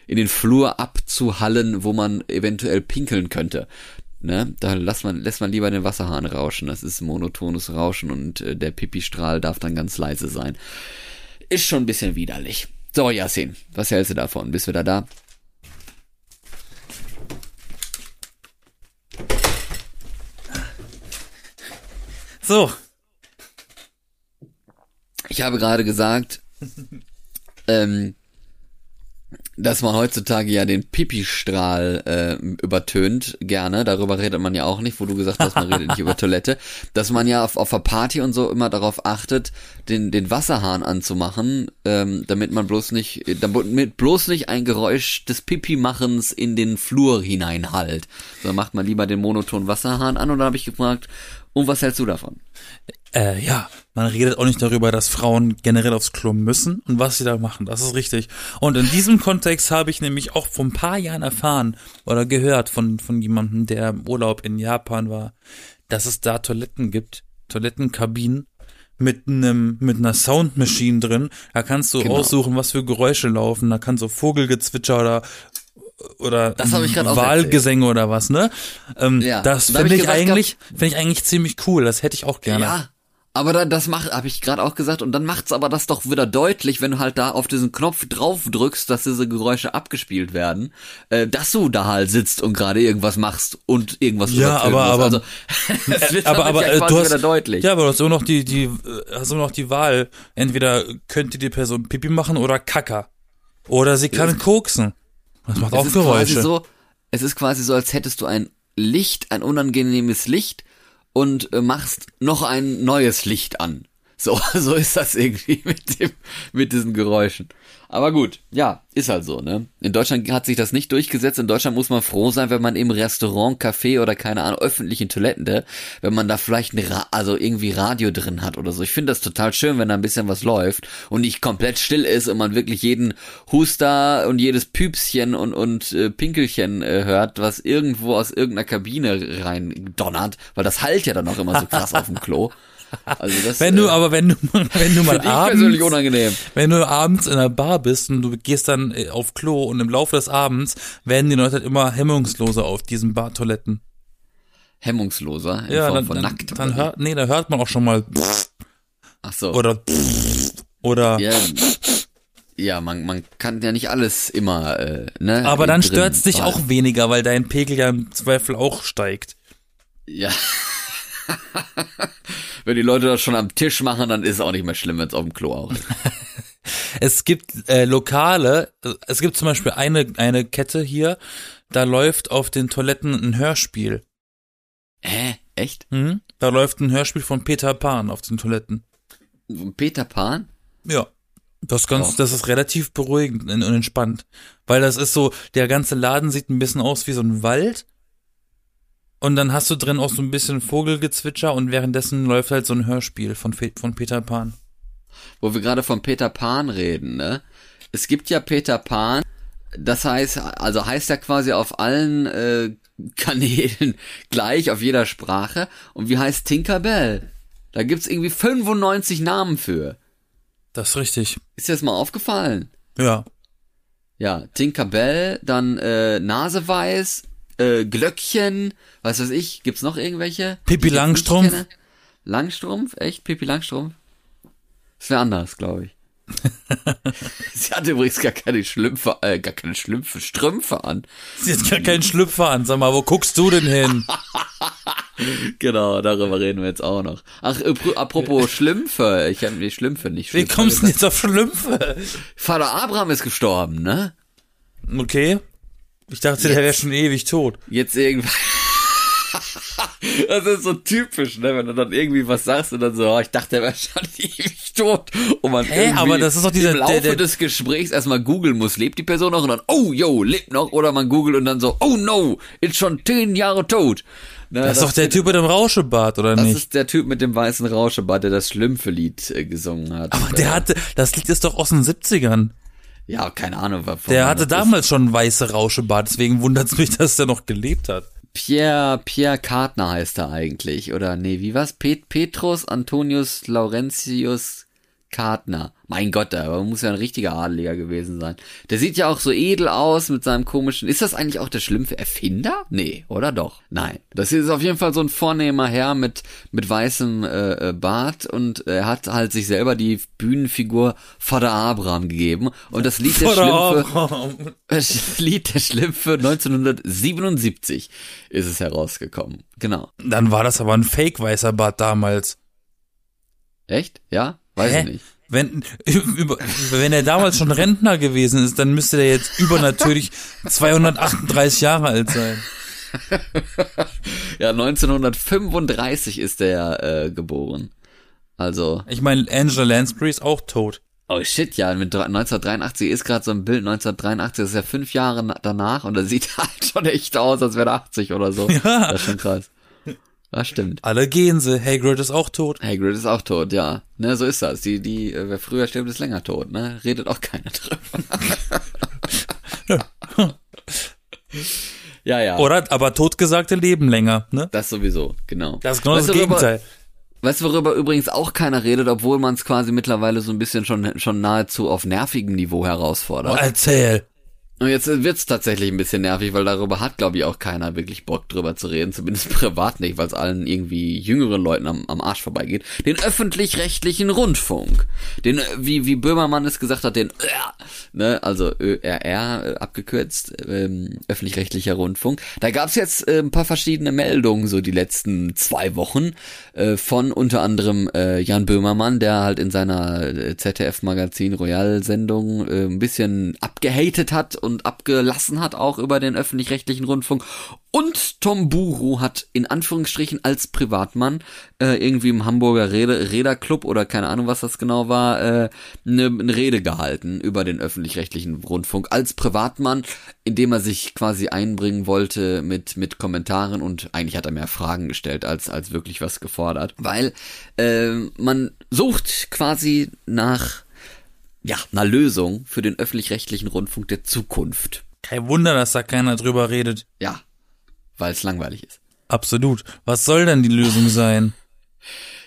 in den Flur abzuhallen, wo man eventuell pinkeln könnte. Ne? Da lässt man, lässt man lieber den Wasserhahn rauschen. Das ist monotones Rauschen und äh, der Pipistrahl darf dann ganz leise sein. Ist schon ein bisschen widerlich. So, Yasin, was hältst du davon? Bist du wieder da? So. Ich habe gerade gesagt, ähm, dass man heutzutage ja den Pipi-Strahl äh, übertönt, gerne, darüber redet man ja auch nicht, wo du gesagt hast, man redet nicht über Toilette, dass man ja auf, auf der Party und so immer darauf achtet, den, den Wasserhahn anzumachen, ähm, damit man bloß nicht, damit bloß nicht ein Geräusch des Pipi-Machens in den Flur hineinhallt. So macht man lieber den monotonen Wasserhahn an und da habe ich gefragt, und was hältst du davon? Äh, ja, man redet auch nicht darüber, dass Frauen generell aufs Klo müssen und was sie da machen, das ist richtig. Und in diesem Kontext habe ich nämlich auch vor ein paar Jahren erfahren oder gehört von, von jemandem, der im Urlaub in Japan war, dass es da Toiletten gibt, Toilettenkabinen mit einem, mit einer Soundmaschine drin, da kannst du genau. aussuchen, was für Geräusche laufen, da kannst du Vogelgezwitscher oder oder Wahlgesänge oder was, ne? Ähm, ja. Das da finde ich, ich eigentlich, finde ich eigentlich ziemlich cool. Das hätte ich auch gerne. Ja, aber da, das macht, habe ich gerade auch gesagt. Und dann macht's aber das doch wieder deutlich, wenn du halt da auf diesen Knopf drauf drückst, dass diese Geräusche abgespielt werden, äh, dass du da halt sitzt und gerade irgendwas machst und irgendwas. Ja, aber aber also, äh, aber aber ja du hast wieder deutlich. Ja, aber du hast immer noch die die hast immer noch die Wahl. Entweder könnte die Person Pipi machen oder Kaka oder sie kann ja. koksen. Das macht auch Geräusche. So, es ist quasi so, als hättest du ein Licht, ein unangenehmes Licht und äh, machst noch ein neues Licht an. So, so ist das irgendwie mit dem, mit diesen Geräuschen. Aber gut, ja, ist halt so, ne? In Deutschland hat sich das nicht durchgesetzt. In Deutschland muss man froh sein, wenn man im Restaurant, Café oder keine Ahnung, öffentlichen Toiletten, ne? Wenn man da vielleicht eine Ra- also irgendwie Radio drin hat oder so. Ich finde das total schön, wenn da ein bisschen was läuft und nicht komplett still ist und man wirklich jeden Huster und jedes Püpschen und, und äh, Pinkelchen äh, hört, was irgendwo aus irgendeiner Kabine rein donnert, weil das halt ja dann auch immer so krass auf dem Klo. Also das, wenn du äh, aber wenn du wenn du mal abends wenn du abends in einer Bar bist und du gehst dann auf Klo und im Laufe des Abends werden die Leute halt immer hemmungsloser auf diesen Bartoiletten. Hemmungsloser in ja, Form dann, von dann, nackt. Dann hört nee, da hört man auch schon mal. Ach so. Oder oder ja, ja man man kann ja nicht alles immer äh, ne. Aber dann stört's dich auch weniger, weil dein Pegel ja im Zweifel auch steigt. Ja. Wenn die Leute das schon am Tisch machen, dann ist es auch nicht mehr schlimm, wenn es auf dem Klo auch ist. Es gibt äh, Lokale, es gibt zum Beispiel eine, eine Kette hier, da läuft auf den Toiletten ein Hörspiel. Hä? Echt? Mhm. Da läuft ein Hörspiel von Peter Pan auf den Toiletten. Peter Pan? Ja. Das, ganz, oh. das ist relativ beruhigend und entspannt. Weil das ist so, der ganze Laden sieht ein bisschen aus wie so ein Wald. Und dann hast du drin auch so ein bisschen Vogelgezwitscher und währenddessen läuft halt so ein Hörspiel von, von Peter Pan. Wo wir gerade von Peter Pan reden, ne? Es gibt ja Peter Pan, das heißt, also heißt ja quasi auf allen äh, Kanälen gleich, auf jeder Sprache. Und wie heißt Tinkerbell? Da gibt's irgendwie fünfundneunzig Namen für. Das ist richtig. Ist dir das mal aufgefallen? Ja. Ja, Tinkerbell, dann äh, Naseweiß, äh, Glöckchen, was weiß ich, gibt's noch irgendwelche? Pippi Langstrumpf. Langstrumpf? Echt? Pippi Langstrumpf? Das wäre anders, glaube ich. Sie hat übrigens gar keine Schlümpfe, äh, gar keine Schlümpfe, Strümpfe an. Sie hat gar keinen Schlümpfe an, sag mal, wo guckst du denn hin? Genau, darüber reden wir jetzt auch noch. Ach, äh, apropos Schlümpfe, ich habe die Schlümpfe nicht Schlümpfe. Wie kommst du denn jetzt auf Schlümpfe? Vater Abraham ist gestorben, ne? Okay. Ich dachte, jetzt, der wäre schon ewig tot. Jetzt irgendwann. Das ist so typisch, ne, wenn du dann irgendwie was sagst und dann so, oh, ich dachte, der wäre schon ewig tot. Und man Hä, aber das ist doch dieser, im Laufe der, der, des Gesprächs erstmal googeln muss, lebt die Person noch? Und dann, oh, yo, lebt noch? Oder man googelt und dann so, oh no, ist schon zehn Jahre tot. Na, das, das ist doch der Typ mit dem Rauschebart, oder das nicht? Das ist der Typ mit dem weißen Rauschebart, der das Schlümpfe-Lied äh, gesungen hat. Aber der hatte, das Lied ist doch aus den siebzigern. Ja, keine Ahnung. Der hatte damals ist. schon weiße Rauschebart, deswegen wundert es mich, dass der noch gelebt hat. Pierre, Pierre Kartner heißt er eigentlich, oder nee, wie war's? Pet, Petrus Antonius Laurentius Kartner. Mein Gott, aber muss ja ein richtiger Adeliger gewesen sein. Der sieht ja auch so edel aus mit seinem komischen, ist das eigentlich auch der schlimmste Erfinder? Nee, oder doch? Nein. Das ist auf jeden Fall so ein vornehmer Herr mit, mit weißem äh, Bart und er hat halt sich selber die Bühnenfigur Vater Abraham gegeben und das Lied der Schlümpfe, das Lied der Schlümpfe neunzehnhundertsiebenundsiebzig ist es herausgekommen. Genau. Dann war das aber ein Fake-weißer Bart damals. Echt? Ja? Weiß Hä? ich nicht. Wenn, über, wenn er damals schon Rentner gewesen ist, dann müsste der jetzt übernatürlich zweihundertachtunddreißig Jahre alt sein. Ja, neunzehnhundertfünfunddreißig ist der äh, geboren. Also. Ich meine, Angela Lansbury ist auch tot. Oh shit, ja, mit neunzehnhundertdreiundachtzig ist gerade so ein Bild, neunzehnhundertdreiundachtzig, das ist ja fünf Jahre danach und das sieht halt schon echt aus, als wäre er achtzig oder so. Ja. Das ist schon krass. Das stimmt. Alle gehen sie. Hagrid ist auch tot. Hagrid ist auch tot, ja. Ne, so ist das. Die, die, wer früher stirbt, ist länger tot, ne? Redet auch keiner drüber. Ja, ja. Oder, aber Totgesagte leben länger, ne? Das sowieso, genau. Das ist genau das Gegenteil. Weißt du, worüber übrigens auch keiner redet, obwohl man es quasi mittlerweile so ein bisschen schon, schon nahezu auf nervigem Niveau herausfordert? Oh, erzähl. Und jetzt wird's tatsächlich ein bisschen nervig, weil darüber hat, glaube ich, auch keiner wirklich Bock drüber zu reden, zumindest privat nicht, weil es allen irgendwie jüngeren Leuten am, am Arsch vorbeigeht. Den öffentlich-rechtlichen Rundfunk, den, wie wie Böhmermann es gesagt hat, den äh, ne, also Ö R R abgekürzt, ähm, öffentlich-rechtlicher Rundfunk. Da gab's jetzt äh, ein paar verschiedene Meldungen so die letzten zwei Wochen äh, von unter anderem äh, Jan Böhmermann, der halt in seiner Z D F-Magazin-Royal-Sendung äh, ein bisschen abgehatet hat und Und abgelassen hat auch über den öffentlich-rechtlichen Rundfunk. Und Tom Buhrow hat in Anführungsstrichen als Privatmann äh, irgendwie im Hamburger Rede, Räderclub oder keine Ahnung, was das genau war, äh, eine, eine Rede gehalten über den öffentlich-rechtlichen Rundfunk als Privatmann, indem er sich quasi einbringen wollte mit mit Kommentaren und eigentlich hat er mehr Fragen gestellt als als wirklich was gefordert, weil äh, man sucht quasi nach Ja, eine Lösung für den öffentlich-rechtlichen Rundfunk der Zukunft. Kein Wunder, dass da keiner drüber redet. Ja, weil es langweilig ist. Absolut. Was soll denn die Lösung sein?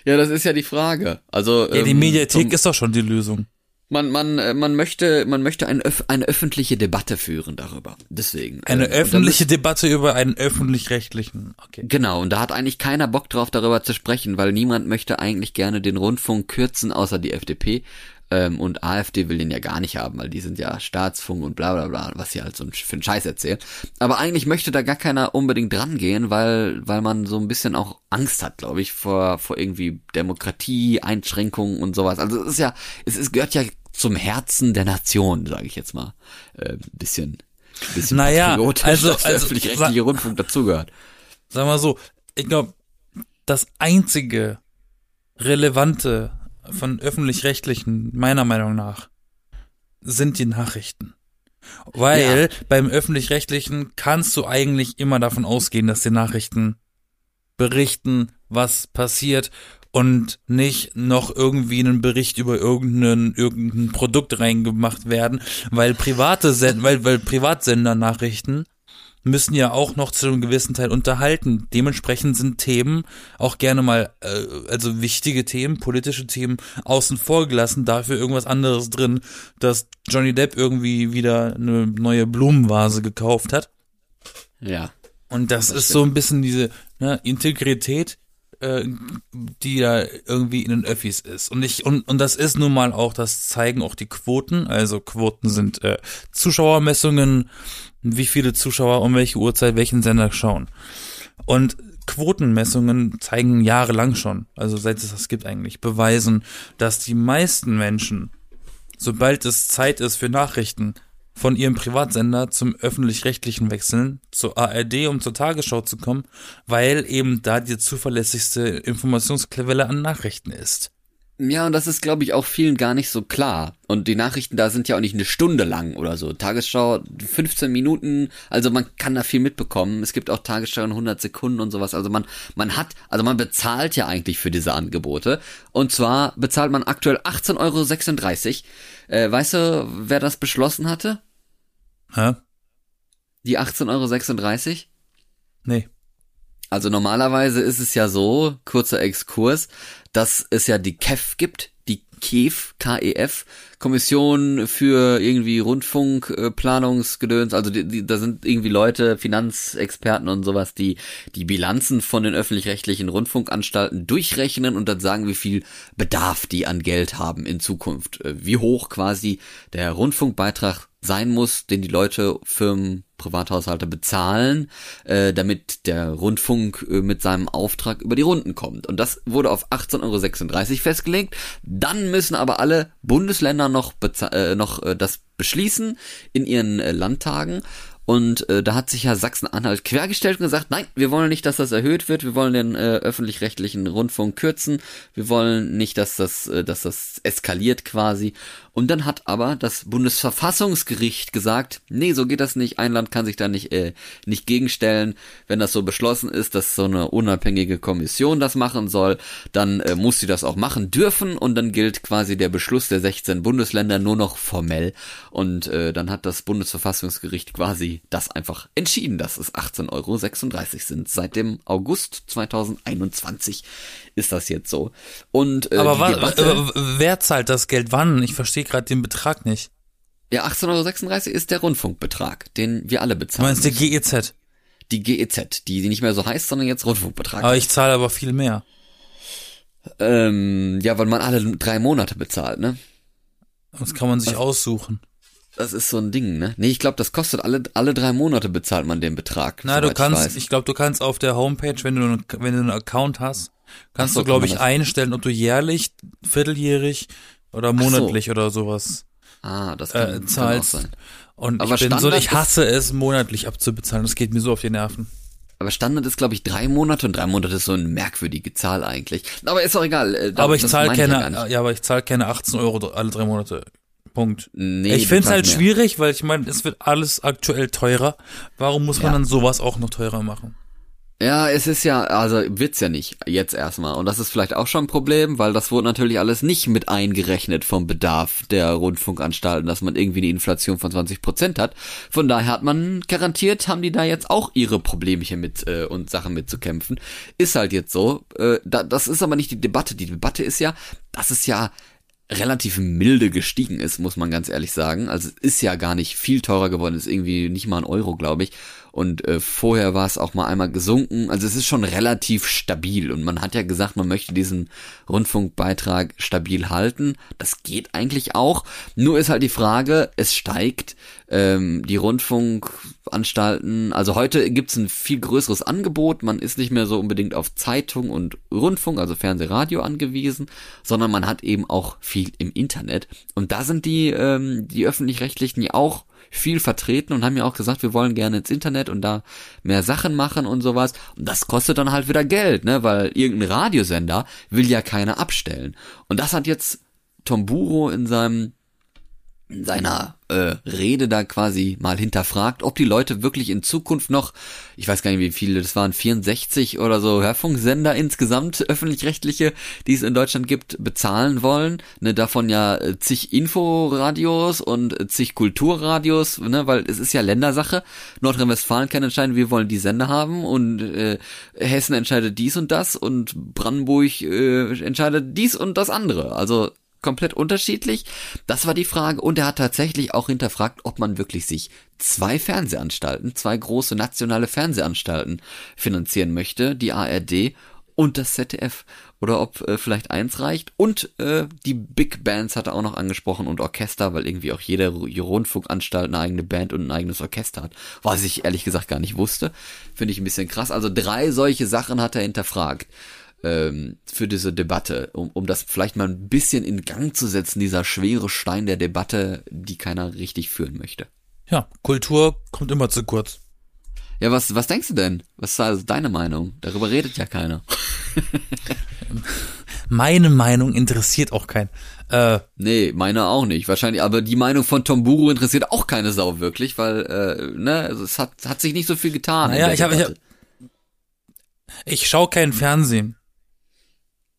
Ja, das ist ja die Frage. Also ja, die ähm, Mediathek um, ist doch schon die Lösung. Man, man, man möchte, man möchte eine, Öf- eine öffentliche Debatte führen darüber. Deswegen. Eine äh, öffentliche ist, Debatte über einen öffentlich-rechtlichen. Okay. Genau. Und da hat eigentlich keiner Bock drauf, darüber zu sprechen, weil niemand möchte eigentlich gerne den Rundfunk kürzen, außer die F D P. Ähm, und A f D will den ja gar nicht haben, weil die sind ja Staatsfunk und bla bla bla, was sie halt so für einen Scheiß erzählen. Aber eigentlich möchte da gar keiner unbedingt dran gehen, weil, weil man so ein bisschen auch Angst hat, glaube ich, vor, vor irgendwie Demokratie, Einschränkungen und sowas. Also es ist ja, es ist, gehört ja zum Herzen der Nation, sage ich jetzt mal. Äh, bisschen, bisschen naja, patriotisch, also, dass der also, öffentlich-rechtliche sa- Rundfunk dazugehört. Sagen wir so, ich glaube, das einzige Relevante von öffentlich-rechtlichen, meiner Meinung nach, sind die Nachrichten. Weil ja. beim öffentlich-rechtlichen kannst du eigentlich immer davon ausgehen, dass die Nachrichten berichten, was passiert und nicht noch irgendwie einen Bericht über irgendeinen, irgendein Produkt reingemacht werden, weil private Send- weil, weil Privatsender-Nachrichten müssen ja auch noch zu einem gewissen Teil unterhalten. Dementsprechend sind Themen auch gerne mal, äh, also wichtige Themen, politische Themen außen vor gelassen, dafür irgendwas anderes drin, dass Johnny Depp irgendwie wieder eine neue Blumenvase gekauft hat. Ja. Und das, das ist stimmt. so ein bisschen diese ne, Integrität, äh, die da irgendwie in den Öffis ist. Und ich und und das ist nun mal auch, das zeigen auch die Quoten. Also Quoten sind äh, Zuschauermessungen, wie viele Zuschauer um welche Uhrzeit welchen Sender schauen. Und Quotenmessungen zeigen jahrelang schon, also seit es das gibt eigentlich, beweisen, dass die meisten Menschen, sobald es Zeit ist für Nachrichten, von ihrem Privatsender zum Öffentlich-Rechtlichen wechseln, zur A R D, um zur Tagesschau zu kommen, weil eben da die zuverlässigste Informationsquelle an Nachrichten ist. Ja, und das ist, glaube ich, auch vielen gar nicht so klar. Und die Nachrichten da sind ja auch nicht eine Stunde lang oder so. Tagesschau fünfzehn Minuten, also man kann da viel mitbekommen. Es gibt auch Tagesschau in hundert Sekunden und sowas. Also man man hat, also man bezahlt ja eigentlich für diese Angebote. Und zwar bezahlt man aktuell achtzehn Euro sechsunddreißig. Äh, weißt du, wer das beschlossen hatte? Hä? Die achtzehn Euro sechsunddreißig? Nee. Also normalerweise ist es ja so, kurzer Exkurs, dass es ja die K E F gibt, die K E F, K E F, Kommission für irgendwie Rundfunkplanungsgedöns, also die, die, da sind irgendwie Leute, Finanzexperten und sowas, die die Bilanzen von den öffentlich-rechtlichen Rundfunkanstalten durchrechnen und dann sagen, wie viel Bedarf die an Geld haben in Zukunft, wie hoch quasi der Rundfunkbeitrag sein muss, den die Leute, Firmen, Privathaushalte bezahlen, äh, damit der Rundfunk äh, mit seinem Auftrag über die Runden kommt. Und das wurde auf achtzehn Euro sechsunddreißig festgelegt. Dann müssen aber alle Bundesländer noch beza- äh, noch äh, das beschließen in ihren äh, Landtagen. Und äh, da hat sich ja Sachsen-Anhalt quergestellt und gesagt, nein, wir wollen nicht, dass das erhöht wird, wir wollen den äh, öffentlich-rechtlichen Rundfunk kürzen, wir wollen nicht, dass das, äh, dass das eskaliert quasi. Und dann hat aber das Bundesverfassungsgericht gesagt, nee, so geht das nicht, ein Land kann sich da nicht äh, nicht gegenstellen, wenn das so beschlossen ist, dass so eine unabhängige Kommission das machen soll, dann äh, muss sie das auch machen dürfen und dann gilt quasi der Beschluss der sechzehn Bundesländer nur noch formell. Und äh, dann hat das Bundesverfassungsgericht quasi das einfach entschieden, dass es achtzehn Euro sechsunddreißig sind. Seit dem August zweitausendeinundzwanzig ist das jetzt so. Und, äh, aber wa- Debatte, w- wer zahlt das Geld wann? Ich verstehe gerade den Betrag nicht. Ja, achtzehn Euro sechsunddreißig ist der Rundfunkbetrag, den wir alle bezahlen. Du meinst die G E Z? Die G E Z, die nicht mehr so heißt, sondern jetzt Rundfunkbetrag. Aber ich zahle aber viel mehr. Ähm, ja, weil man alle drei Monate bezahlt, ne? Das kann man sich Was? aussuchen. Das ist so ein Ding, ne? Nee, ich glaube, das kostet alle alle drei Monate bezahlt man den Betrag. Na, du kannst, ich, ich glaube, du kannst auf der Homepage, wenn du wenn du einen Account hast, kannst so, du glaube ich einstellen, ob du jährlich, vierteljährig oder monatlich so. oder sowas. Ah, das kann, äh, zahlst. Kann auch sein. Und aber ich bin Standard so, ich hasse es, monatlich abzubezahlen. Das geht mir so auf die Nerven. Aber Standard ist, glaube ich, drei Monate und drei Monate ist so eine merkwürdige Zahl eigentlich. Aber ist auch egal. Äh, aber ich zahle keine, ja, ja, aber ich zahle keine achtzehn Euro alle drei Monate. Punkt. Nee, ich finde es halt mehr. schwierig, weil ich meine, es wird alles aktuell teurer. Warum muss man ja. dann sowas auch noch teurer machen? Ja, es ist ja, also wird's ja nicht jetzt erstmal. Und das ist vielleicht auch schon ein Problem, weil das wurde natürlich alles nicht mit eingerechnet vom Bedarf der Rundfunkanstalten, dass man irgendwie eine Inflation von zwanzig Prozent hat. Von daher hat man garantiert, haben die da jetzt auch ihre Problemchen mit äh, und Sachen mit zu kämpfen. Ist halt jetzt so. Äh, da, das ist aber nicht die Debatte. Die Debatte ist ja, das ist ja relativ milde gestiegen ist, muss man ganz ehrlich sagen. Also es ist ja gar nicht viel teurer geworden, ist irgendwie nicht mal ein Euro, glaube ich. Und äh, vorher war es auch mal einmal gesunken. Also es ist schon relativ stabil. Und man hat ja gesagt, man möchte diesen Rundfunkbeitrag stabil halten. Das geht eigentlich auch. Nur ist halt die Frage, es steigt. Ähm, die Rundfunkanstalten, also heute gibt's ein viel größeres Angebot, man ist nicht mehr so unbedingt auf Zeitung und Rundfunk, also Fernsehradio angewiesen, sondern man hat eben auch viel im Internet und da sind die ähm, die Öffentlich-Rechtlichen ja auch viel vertreten und haben ja auch gesagt, wir wollen gerne ins Internet und da mehr Sachen machen und sowas. Und das kostet dann halt wieder Geld, ne, weil irgendein Radiosender will ja keiner abstellen. Und das hat jetzt Tom Buhrow in seinem in seiner äh, Rede da quasi mal hinterfragt, ob die Leute wirklich in Zukunft noch, ich weiß gar nicht wie viele, das waren vierundsechzig oder so Hörfunksender insgesamt, öffentlich-rechtliche, die es in Deutschland gibt, bezahlen wollen, ne, davon ja äh, zig Inforadios und äh, zig Kulturradios, ne, weil es ist ja Ländersache, Nordrhein-Westfalen kann entscheiden, wir wollen die Sender haben und äh, Hessen entscheidet dies und das und Brandenburg äh, entscheidet dies und das andere, also komplett unterschiedlich. Das war die Frage. Und er hat tatsächlich auch hinterfragt, ob man wirklich sich zwei Fernsehanstalten, zwei große nationale Fernsehanstalten finanzieren möchte, die A R D und das Z D F. Oder ob äh, vielleicht eins reicht. Und äh, die Big Bands hat er auch noch angesprochen und Orchester, weil irgendwie auch jede Rundfunkanstalt eine eigene Band und ein eigenes Orchester hat. Was ich ehrlich gesagt gar nicht wusste. Finde ich ein bisschen krass. Also drei solche Sachen hat er hinterfragt für diese Debatte, um, um das vielleicht mal ein bisschen in Gang zu setzen, dieser schwere Stein der Debatte, die keiner richtig führen möchte. Ja, Kultur kommt immer zu kurz. Ja, was, was denkst du denn? Was ist also deine Meinung? Darüber redet ja keiner. Meine Meinung interessiert auch keinen. Äh, nee, meine auch nicht. Wahrscheinlich, aber die Meinung von Tom Buhrow interessiert auch keine Sau wirklich, weil äh, ne, es hat, hat sich nicht so viel getan. Naja, ich habe, ich, hab, ich schaue kein Fernsehen.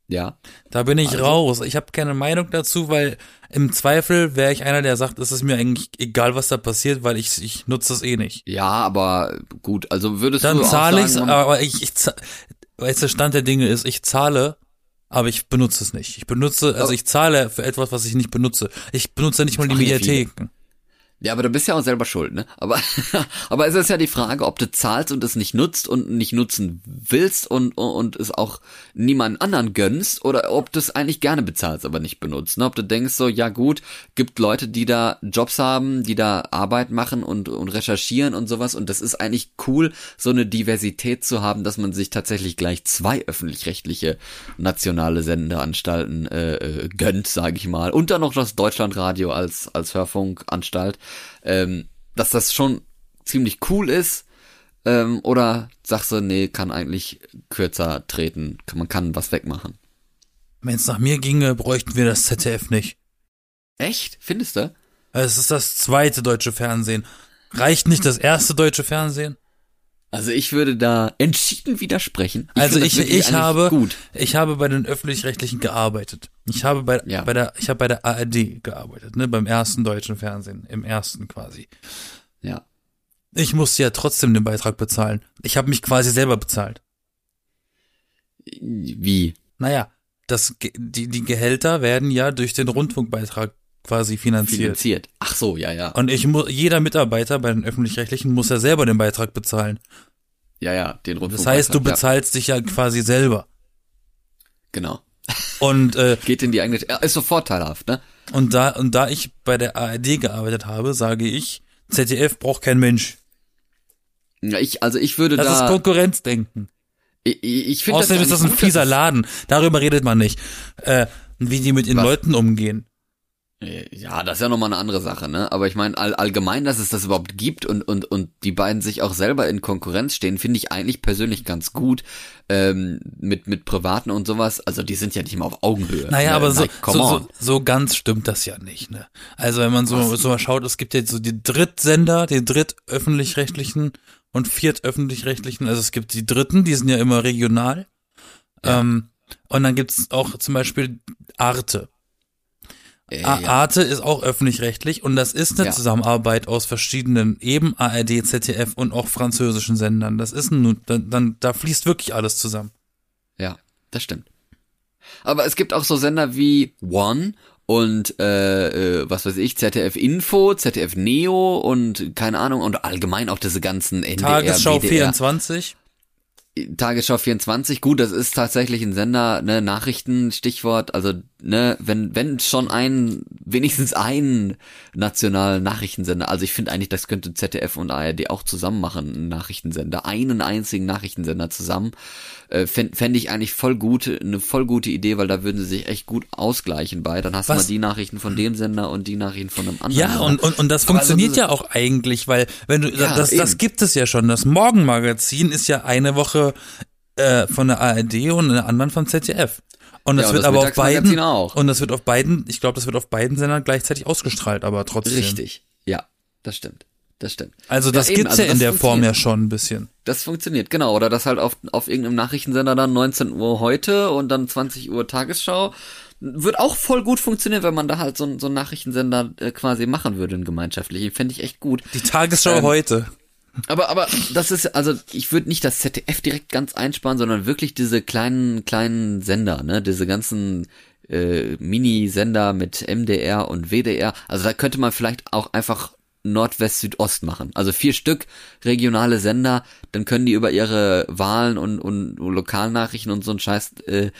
Ja. Da bin ich also raus. Ich habe keine Meinung dazu, weil im Zweifel wäre ich einer, der sagt, es ist mir eigentlich egal, was da passiert, weil ich ich nutze das eh nicht. Ja, aber gut, also würdest dann du auch sagen... Dann zahle ich's, aber ich, ich zahle, weißt du, Stand der Dinge ist, ich zahle, aber ich benutze es nicht. Ich benutze, also ich zahle für etwas, was ich nicht benutze. Ich benutze nicht mal die Mediatheken. Ja, aber du bist ja auch selber schuld, ne? Aber aber es ist ja die Frage, ob du zahlst und es nicht nutzt und nicht nutzen willst und und es auch niemand anderen gönnst oder ob du es eigentlich gerne bezahlst, aber nicht benutzt, ne? Ob du denkst so, ja gut, gibt Leute, die da Jobs haben, die da Arbeit machen und und recherchieren und sowas und das ist eigentlich cool, so eine Diversität zu haben, dass man sich tatsächlich gleich zwei öffentlich-rechtliche nationale Sendeanstalten äh, äh, gönnt, sage ich mal. Und dann noch das Deutschlandradio als als Hörfunkanstalt. Ähm, dass das schon ziemlich cool ist, ähm, oder sagst du, nee, kann eigentlich kürzer treten, kann, man kann was wegmachen. Wenn es nach mir ginge, bräuchten wir das Z D F nicht. Echt? Findest du? Es ist das zweite deutsche Fernsehen. Reicht nicht das erste deutsche Fernsehen? Also ich würde da entschieden widersprechen. Ich also ich ich habe gut. ich habe bei den öffentlich-rechtlichen gearbeitet. Ich habe bei, ja. bei der ich habe bei der A R D gearbeitet, ne, beim ersten deutschen Fernsehen, im ersten quasi. Ja. Ich musste ja trotzdem den Beitrag bezahlen. Ich habe mich quasi selber bezahlt. Wie? Naja, das die die Gehälter werden ja durch den Rundfunkbeitrag quasi finanziert. Finanziert. Ach so, ja, ja. Und ich muss, jeder Mitarbeiter bei den Öffentlich-Rechtlichen muss ja selber den Beitrag bezahlen. Ja, ja, den Rundfunkbeitrag. Das heißt, du bezahlst ja. dich ja quasi selber. Genau. Und, äh, geht in die eigene, ist so vorteilhaft, ne? Und da, und da ich bei der A R D gearbeitet habe, sage ich, Z D F braucht kein Mensch. Ja, ich, also ich würde das da. Das ist Konkurrenzdenken. Ich, ich finde Außerdem das ist das ein gut, fieser das Laden. Darüber redet man nicht. Äh, wie die mit den Was? Leuten umgehen. Ja, das ist ja nochmal eine andere Sache, ne? Aber ich meine, all, allgemein, dass es das überhaupt gibt und und und die beiden sich auch selber in Konkurrenz stehen, finde ich eigentlich persönlich ganz gut, ähm, mit mit Privaten und sowas. Also die sind ja nicht mal auf Augenhöhe. Naja, ne? aber so, Na, so, so so ganz stimmt das ja nicht, ne? Also wenn man so, so mal schaut, es gibt ja so die Drittsender, die drittöffentlich-rechtlichen und viertöffentlich-rechtlichen. Also es gibt die Dritten, die sind ja immer regional. Ja. Ähm, und dann gibt's auch zum Beispiel ARTE. Äh, ja. ARTE ist auch öffentlich-rechtlich und das ist eine ja. Zusammenarbeit aus verschiedenen, eben A R D, Z D F und auch französischen Sendern. Das ist nun, dann, dann, da fließt wirklich alles zusammen. Ja, das stimmt. Aber es gibt auch so Sender wie One und äh, äh, was weiß ich, Z D F Info, Z D F Neo und keine Ahnung und allgemein auch diese ganzen N D R, Tagesschau W D R. vierundzwanzig. Tagesschau vierundzwanzig, gut, das ist tatsächlich ein Sender, ne, Nachrichten, Stichwort, also ne, wenn wenn schon einen, wenigstens einen nationalen Nachrichtensender, also ich finde eigentlich, das könnte Z D F und A R D auch zusammen machen, einen Nachrichtensender, einen einzigen Nachrichtensender zusammen, äh, fände fänd ich eigentlich voll gut, eine voll gute Idee, weil da würden sie sich echt gut ausgleichen bei, dann hast Was? du mal die Nachrichten von dem Sender und die Nachrichten von einem anderen. Ja, und, und, und das funktioniert also, ja auch eigentlich, weil wenn du, ja, das, das gibt es ja schon, das Morgenmagazin ist ja eine Woche äh, von der A R D und eine anderen vom Z D F. Und das, ja, und wird das aber auf beiden, auch. und das wird auf beiden, ich glaube, das wird auf beiden Sendern gleichzeitig ausgestrahlt, aber trotzdem. Richtig, ja, das stimmt, das stimmt. Also das ja, gibt's also ja das in der Form ja schon ein bisschen. Das funktioniert, genau, oder das halt auf, auf irgendeinem Nachrichtensender dann neunzehn Uhr heute und dann zwanzig Uhr Tagesschau. Wird auch voll gut funktionieren, wenn man da halt so, so einen Nachrichtensender äh, quasi machen würde, einen gemeinschaftlichen, fände ich echt gut. Die Tagesschau ähm, heute. Aber, aber, das ist, also, ich würde nicht das Z D F direkt ganz einsparen, sondern wirklich diese kleinen, kleinen Sender, ne, diese ganzen, äh, Mini-Sender mit M D R und W D R. Also, da könnte man vielleicht auch einfach Nordwest-Südost machen. Also, vier Stück regionale Sender, dann können die über ihre Wahlen und, und, und Lokalnachrichten und so einen Scheiß, äh,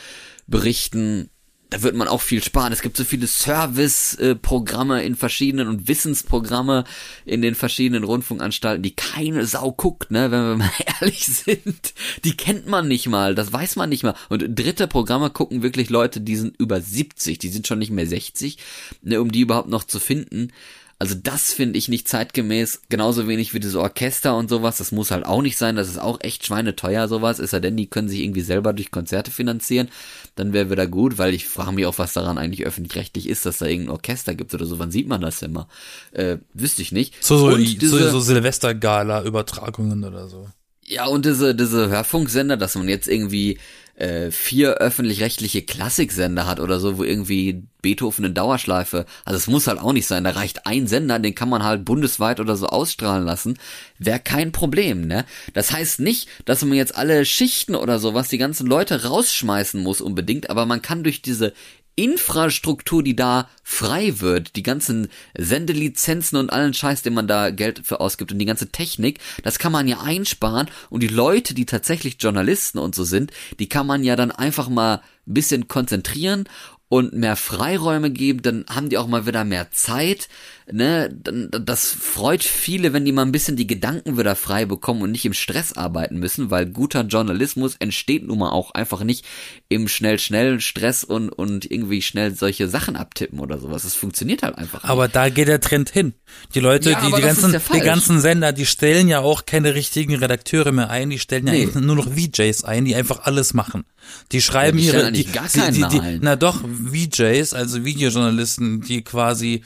berichten. Da wird man auch viel sparen. Es gibt so viele Service-Programme in verschiedenen und Wissensprogramme in den verschiedenen Rundfunkanstalten, die keine Sau guckt, ne, wenn wir mal ehrlich sind. Die kennt man nicht mal, das weiß man nicht mal. Und dritte Programme gucken wirklich Leute, die sind über siebzig, die sind schon nicht mehr sechzig, ne, um die überhaupt noch zu finden. Also das finde ich nicht zeitgemäß, genauso wenig wie das Orchester und sowas, das muss halt auch nicht sein, das ist auch echt schweineteuer sowas, ist ja denn, die können sich irgendwie selber durch Konzerte finanzieren, dann wäre wieder gut, weil ich frage mich auch, was daran eigentlich öffentlich-rechtlich ist, dass da irgendein Orchester gibt oder so, wann sieht man das immer? Äh, wüsste ich nicht. So, so, so, so Silvester-Gala-Übertragungen oder so. Ja, und diese, diese Hörfunksender, dass man jetzt irgendwie äh, vier öffentlich-rechtliche Klassiksender hat oder so, wo irgendwie Beethoven in Dauerschleife, also es muss halt auch nicht sein, da reicht ein Sender, den kann man halt bundesweit oder so ausstrahlen lassen, wäre kein Problem, ne? Das heißt nicht, dass man jetzt alle Schichten oder sowas, die ganzen Leute rausschmeißen muss unbedingt, aber man kann durch diese Infrastruktur, die da frei wird, die ganzen Sendelizenzen und allen Scheiß, den man da Geld für ausgibt und die ganze Technik, das kann man ja einsparen und die Leute, die tatsächlich Journalisten und so sind, die kann man ja dann einfach mal ein bisschen konzentrieren und mehr Freiräume geben, dann haben die auch mal wieder mehr Zeit, ne, das freut viele, wenn die mal ein bisschen die Gedanken wieder frei bekommen und nicht im Stress arbeiten müssen, weil guter Journalismus entsteht nun mal auch einfach nicht im schnell, schnell Stress und, und irgendwie schnell solche Sachen abtippen oder sowas, das funktioniert halt einfach nicht. Aber da geht der Trend hin. Die Leute, ja, die, die ganzen, ja die ganzen Sender, die stellen ja auch keine richtigen Redakteure mehr ein, die stellen ja nee. nur noch V Js ein, die einfach alles machen. Die schreiben ja, die ihre, die, gar die, die, die, die, na doch, V Js, also Videojournalisten, die quasi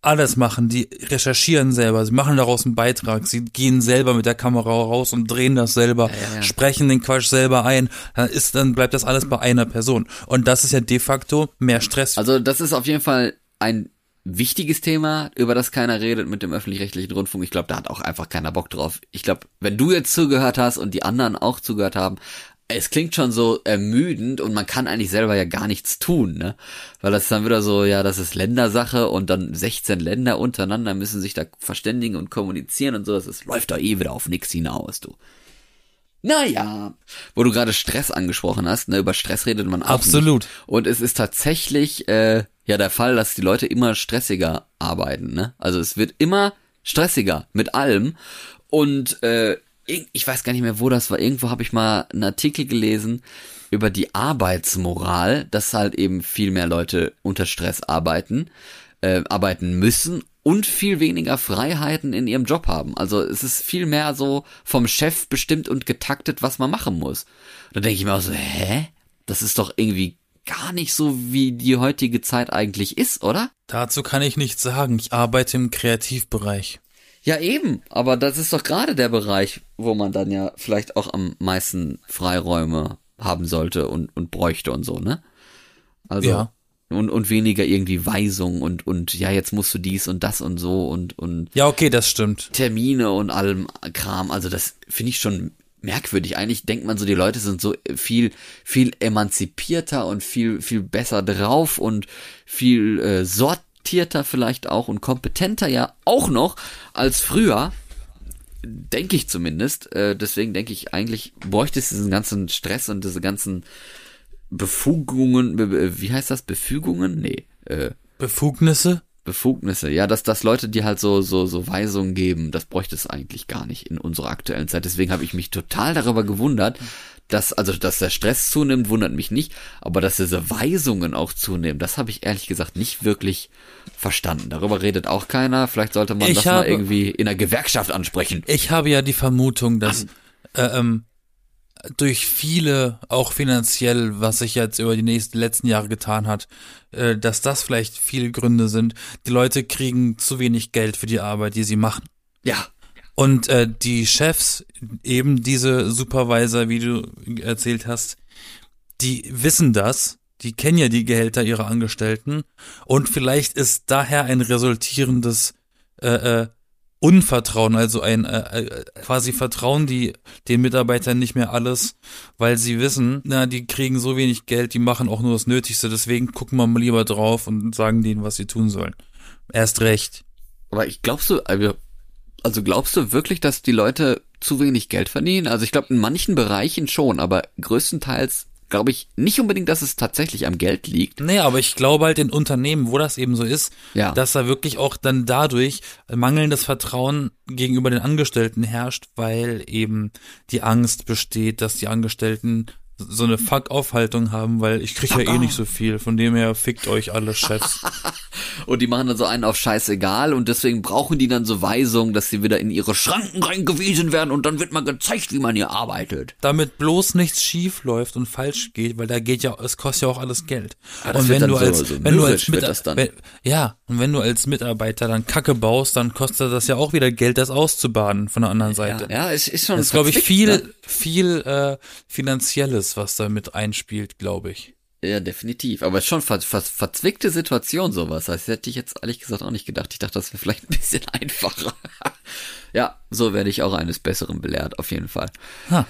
alles machen, die recherchieren selber, sie machen daraus einen Beitrag, sie gehen selber mit der Kamera raus und drehen das selber, ja, ja, ja. sprechen den Quatsch selber ein, dann ist, dann bleibt das alles bei einer Person. Und das ist ja de facto mehr Stress. Also das ist auf jeden Fall ein wichtiges Thema, über das keiner redet mit dem öffentlich-rechtlichen Rundfunk. Ich glaube, da hat auch einfach keiner Bock drauf. Ich glaube, wenn du jetzt zugehört hast und die anderen auch zugehört haben, es klingt schon so ermüdend und man kann eigentlich selber ja gar nichts tun, ne? Weil das ist dann wieder so, ja, das ist Ländersache und dann sechzehn Länder untereinander müssen sich da verständigen und kommunizieren und so. Das läuft doch eh wieder auf nichts hinaus, du. Naja, wo du gerade Stress angesprochen hast, ne? Über Stress redet man auch absolut nicht. Und es ist tatsächlich äh, ja der Fall, dass die Leute immer stressiger arbeiten, ne? Also es wird immer stressiger mit allem und äh, ich weiß gar nicht mehr, wo das war. Irgendwo habe ich mal einen Artikel gelesen über die Arbeitsmoral, dass halt eben viel mehr Leute unter Stress arbeiten, äh, arbeiten müssen und viel weniger Freiheiten in ihrem Job haben. Also es ist viel mehr so vom Chef bestimmt und getaktet, was man machen muss. Da denke ich mir auch so, hä? Das ist doch irgendwie gar nicht so, wie die heutige Zeit eigentlich ist, oder? Dazu kann ich nichts sagen. Ich arbeite im Kreativbereich. Ja, eben, aber das ist doch gerade der Bereich, wo man dann ja vielleicht auch am meisten Freiräume haben sollte und, und bräuchte und so, ne? Also, ja. Und, und weniger irgendwie Weisungen und, und ja, jetzt musst du dies und das und so und, und. Ja, okay, das stimmt. Termine und allem Kram, also das finde ich schon merkwürdig. Eigentlich denkt man so, die Leute sind so viel, viel emanzipierter und viel, viel besser drauf und viel äh, sort vielleicht auch und kompetenter ja auch noch als früher, denke ich zumindest. Äh, deswegen denke ich, eigentlich bräuchte es diesen ganzen Stress und diese ganzen Befugungen, be, wie heißt das? Befügungen? Nee. Äh, Befugnisse? Befugnisse, ja, dass, dass Leute, die halt so, so, so Weisungen geben, das bräuchte es eigentlich gar nicht in unserer aktuellen Zeit. Deswegen habe ich mich total darüber gewundert, dass, also, dass der Stress zunimmt, wundert mich nicht, aber dass diese Weisungen auch zunehmen, das habe ich ehrlich gesagt nicht wirklich verstanden. Darüber redet auch keiner, vielleicht sollte man ich das habe, mal irgendwie in der Gewerkschaft ansprechen. Ich habe ja die Vermutung, dass äh, ähm, durch viele, auch finanziell, was sich jetzt über die nächsten letzten Jahre getan hat, äh, dass das vielleicht viele Gründe sind. Die Leute kriegen zu wenig Geld für die Arbeit, die sie machen. Ja. Und äh, die Chefs, eben diese Supervisor, wie du erzählt hast, die wissen das, die kennen ja die Gehälter ihrer Angestellten und vielleicht ist daher ein resultierendes äh, äh, Unvertrauen, also ein äh, quasi Vertrauen, die den Mitarbeitern nicht mehr alles, weil sie wissen, na, die kriegen so wenig Geld, die machen auch nur das Nötigste, deswegen gucken wir mal lieber drauf und sagen denen, was sie tun sollen. Erst recht. Aber ich glaubst du, also glaubst du wirklich, dass die Leute zu wenig Geld verdienen? Also ich glaube in manchen Bereichen schon, aber größtenteils glaube ich nicht unbedingt, dass es tatsächlich am Geld liegt. Nee, aber ich glaube halt in Unternehmen, wo das eben so ist, ja, dass da wirklich auch dann dadurch mangelndes Vertrauen gegenüber den Angestellten herrscht, weil eben die Angst besteht, dass die Angestellten so eine Fuck-Off-Haltung haben, weil ich kriege ja eh nicht so viel, von dem her fickt euch alle Chefs. Und die machen dann so einen auf scheißegal und deswegen brauchen die dann so Weisungen, dass sie wieder in ihre Schranken reingewiesen werden und dann wird man gezeigt, wie man hier arbeitet. Damit bloß nichts schief läuft und falsch geht, weil da geht ja, es kostet ja auch alles Geld. Ja, und wenn du, so als, so wenn du als Mitarbeiter, wenn, ja, und wenn du als Mitarbeiter dann Kacke baust, dann kostet das ja auch wieder Geld, das auszubaden von der anderen Seite. Ja, ja, es ist schon. Das ist, glaube ich, viel, ne? viel äh, finanzielles, was da mit einspielt, glaube ich. Ja, definitiv. Aber es ist schon ver- ver- verzwickte Situation, sowas. Das hätte ich jetzt ehrlich gesagt auch nicht gedacht. Ich dachte, das wäre vielleicht ein bisschen einfacher. Ja, so werde ich auch eines Besseren belehrt, auf jeden Fall. Ha.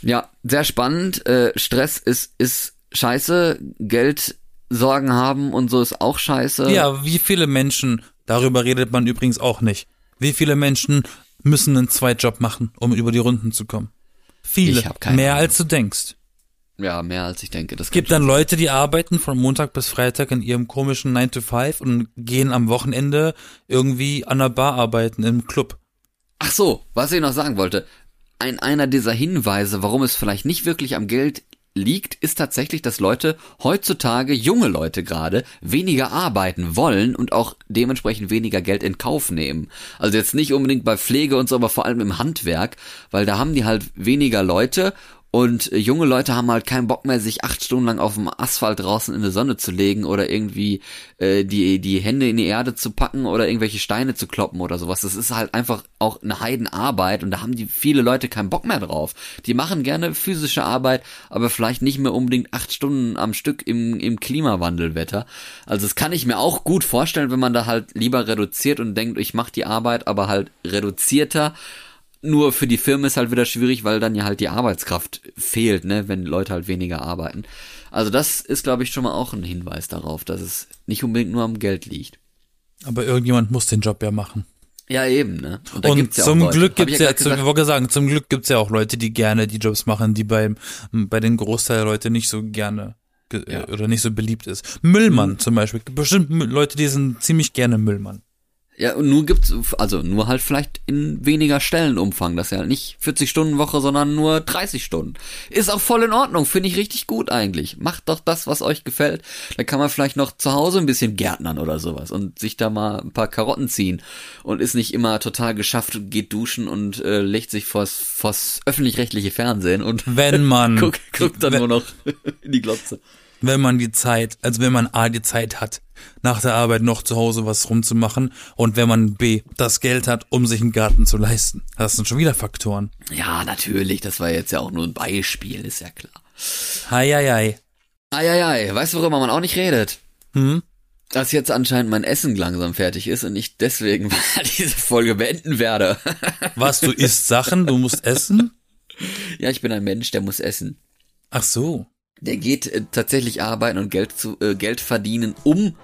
Ja, sehr spannend. Äh, Stress ist, ist scheiße. Geld, Sorgen haben und so ist auch scheiße. Ja, wie viele Menschen, darüber redet man übrigens auch nicht. Wie viele Menschen müssen einen Zweitjob machen, um über die Runden zu kommen? Viele. Ich hab keine mehr Ahnung, als du denkst. Ja, mehr als ich denke. Es gibt dann Leute, die arbeiten von Montag bis Freitag in ihrem komischen nine to five und gehen am Wochenende irgendwie an der Bar arbeiten, im Club. Ach so, was ich noch sagen wollte. Ein, einer dieser Hinweise, warum es vielleicht nicht wirklich am Geld liegt, ist tatsächlich, dass Leute heutzutage, junge Leute gerade, weniger arbeiten wollen und auch dementsprechend weniger Geld in Kauf nehmen. Also jetzt nicht unbedingt bei Pflege und so, aber vor allem im Handwerk, weil da haben die halt weniger Leute und junge Leute haben halt keinen Bock mehr, sich acht Stunden lang auf dem Asphalt draußen in die Sonne zu legen oder irgendwie äh, die die Hände in die Erde zu packen oder irgendwelche Steine zu kloppen oder sowas. Das ist halt einfach auch eine Heidenarbeit und da haben die viele Leute keinen Bock mehr drauf. Die machen gerne physische Arbeit, aber vielleicht nicht mehr unbedingt acht Stunden am Stück im im Klimawandelwetter. Also das kann ich mir auch gut vorstellen, wenn man da halt lieber reduziert und denkt, ich mache die Arbeit, aber halt reduzierter. Nur für die Firma ist halt wieder schwierig, weil dann ja halt die Arbeitskraft fehlt, ne, wenn Leute halt weniger arbeiten. Also das ist, glaube ich, schon mal auch ein Hinweis darauf, dass es nicht unbedingt nur am Geld liegt. Aber irgendjemand muss den Job ja machen. Ja, eben, ne. Und, da und gibt's ja zum auch Glück gibt's ja, ja zum, ich wollte sagen, zum Glück gibt's ja auch Leute, die gerne die Jobs machen, die beim, bei den Großteil der Leute nicht so gerne ge- ja. oder nicht so beliebt ist. Müllmann mhm. zum Beispiel. Bestimmt Leute, die sind ziemlich gerne Müllmann. Ja, und nur gibt's, also nur halt vielleicht in weniger Stellenumfang, das ist ja halt nicht vierzig Stunden Woche, sondern nur dreißig Stunden. Ist auch voll in Ordnung, finde ich richtig gut eigentlich. Macht doch das, was euch gefällt. Da kann man vielleicht noch zu Hause ein bisschen gärtnern oder sowas und sich da mal ein paar Karotten ziehen und ist nicht immer total geschafft und geht duschen und äh, legt sich vors, vors öffentlich-rechtliche Fernsehen und wenn man guckt, guckt dann wenn, nur noch in die Glotze. Wenn man die Zeit, also wenn man A, die Zeit hat, nach der Arbeit noch zu Hause was rumzumachen und wenn man B, das Geld hat, um sich einen Garten zu leisten. Das sind schon wieder Faktoren. Ja, natürlich, das war jetzt ja auch nur ein Beispiel, ist ja klar. Eieiei. Eieiei, weißt du, worüber man auch nicht redet? Hm? Dass jetzt anscheinend mein Essen langsam fertig ist und ich deswegen diese Folge beenden werde. Was, du isst Sachen, du musst essen? Ja, ich bin ein Mensch, der muss essen. Ach so. Der geht äh, tatsächlich arbeiten und Geld zu äh, Geld verdienen, um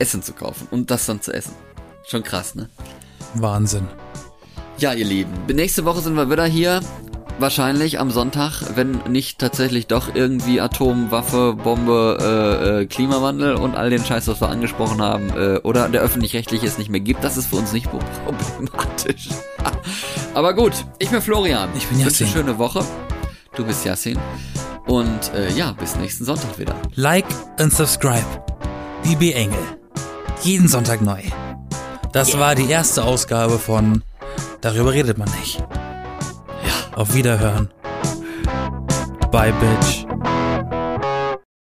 Essen zu kaufen und das dann zu essen. Schon krass, ne? Wahnsinn. Ja, ihr Lieben, nächste Woche sind wir wieder hier. Wahrscheinlich am Sonntag, wenn nicht tatsächlich doch irgendwie Atomwaffe, Bombe, äh, äh, Klimawandel und all den Scheiß, was wir angesprochen haben, äh, oder der öffentlich-rechtliche es nicht mehr gibt, das ist für uns nicht problematisch. Aber gut, ich bin Florian. Ich bin Yasin. Eine schöne Woche. Du bist Yasin. Und äh, ja, bis nächsten Sonntag wieder. Like and subscribe. Die B-Engel. Jeden Sonntag neu. Das yeah. war die erste Ausgabe von Darüber redet man nicht. Auf Wiederhören. Bye, Bitch.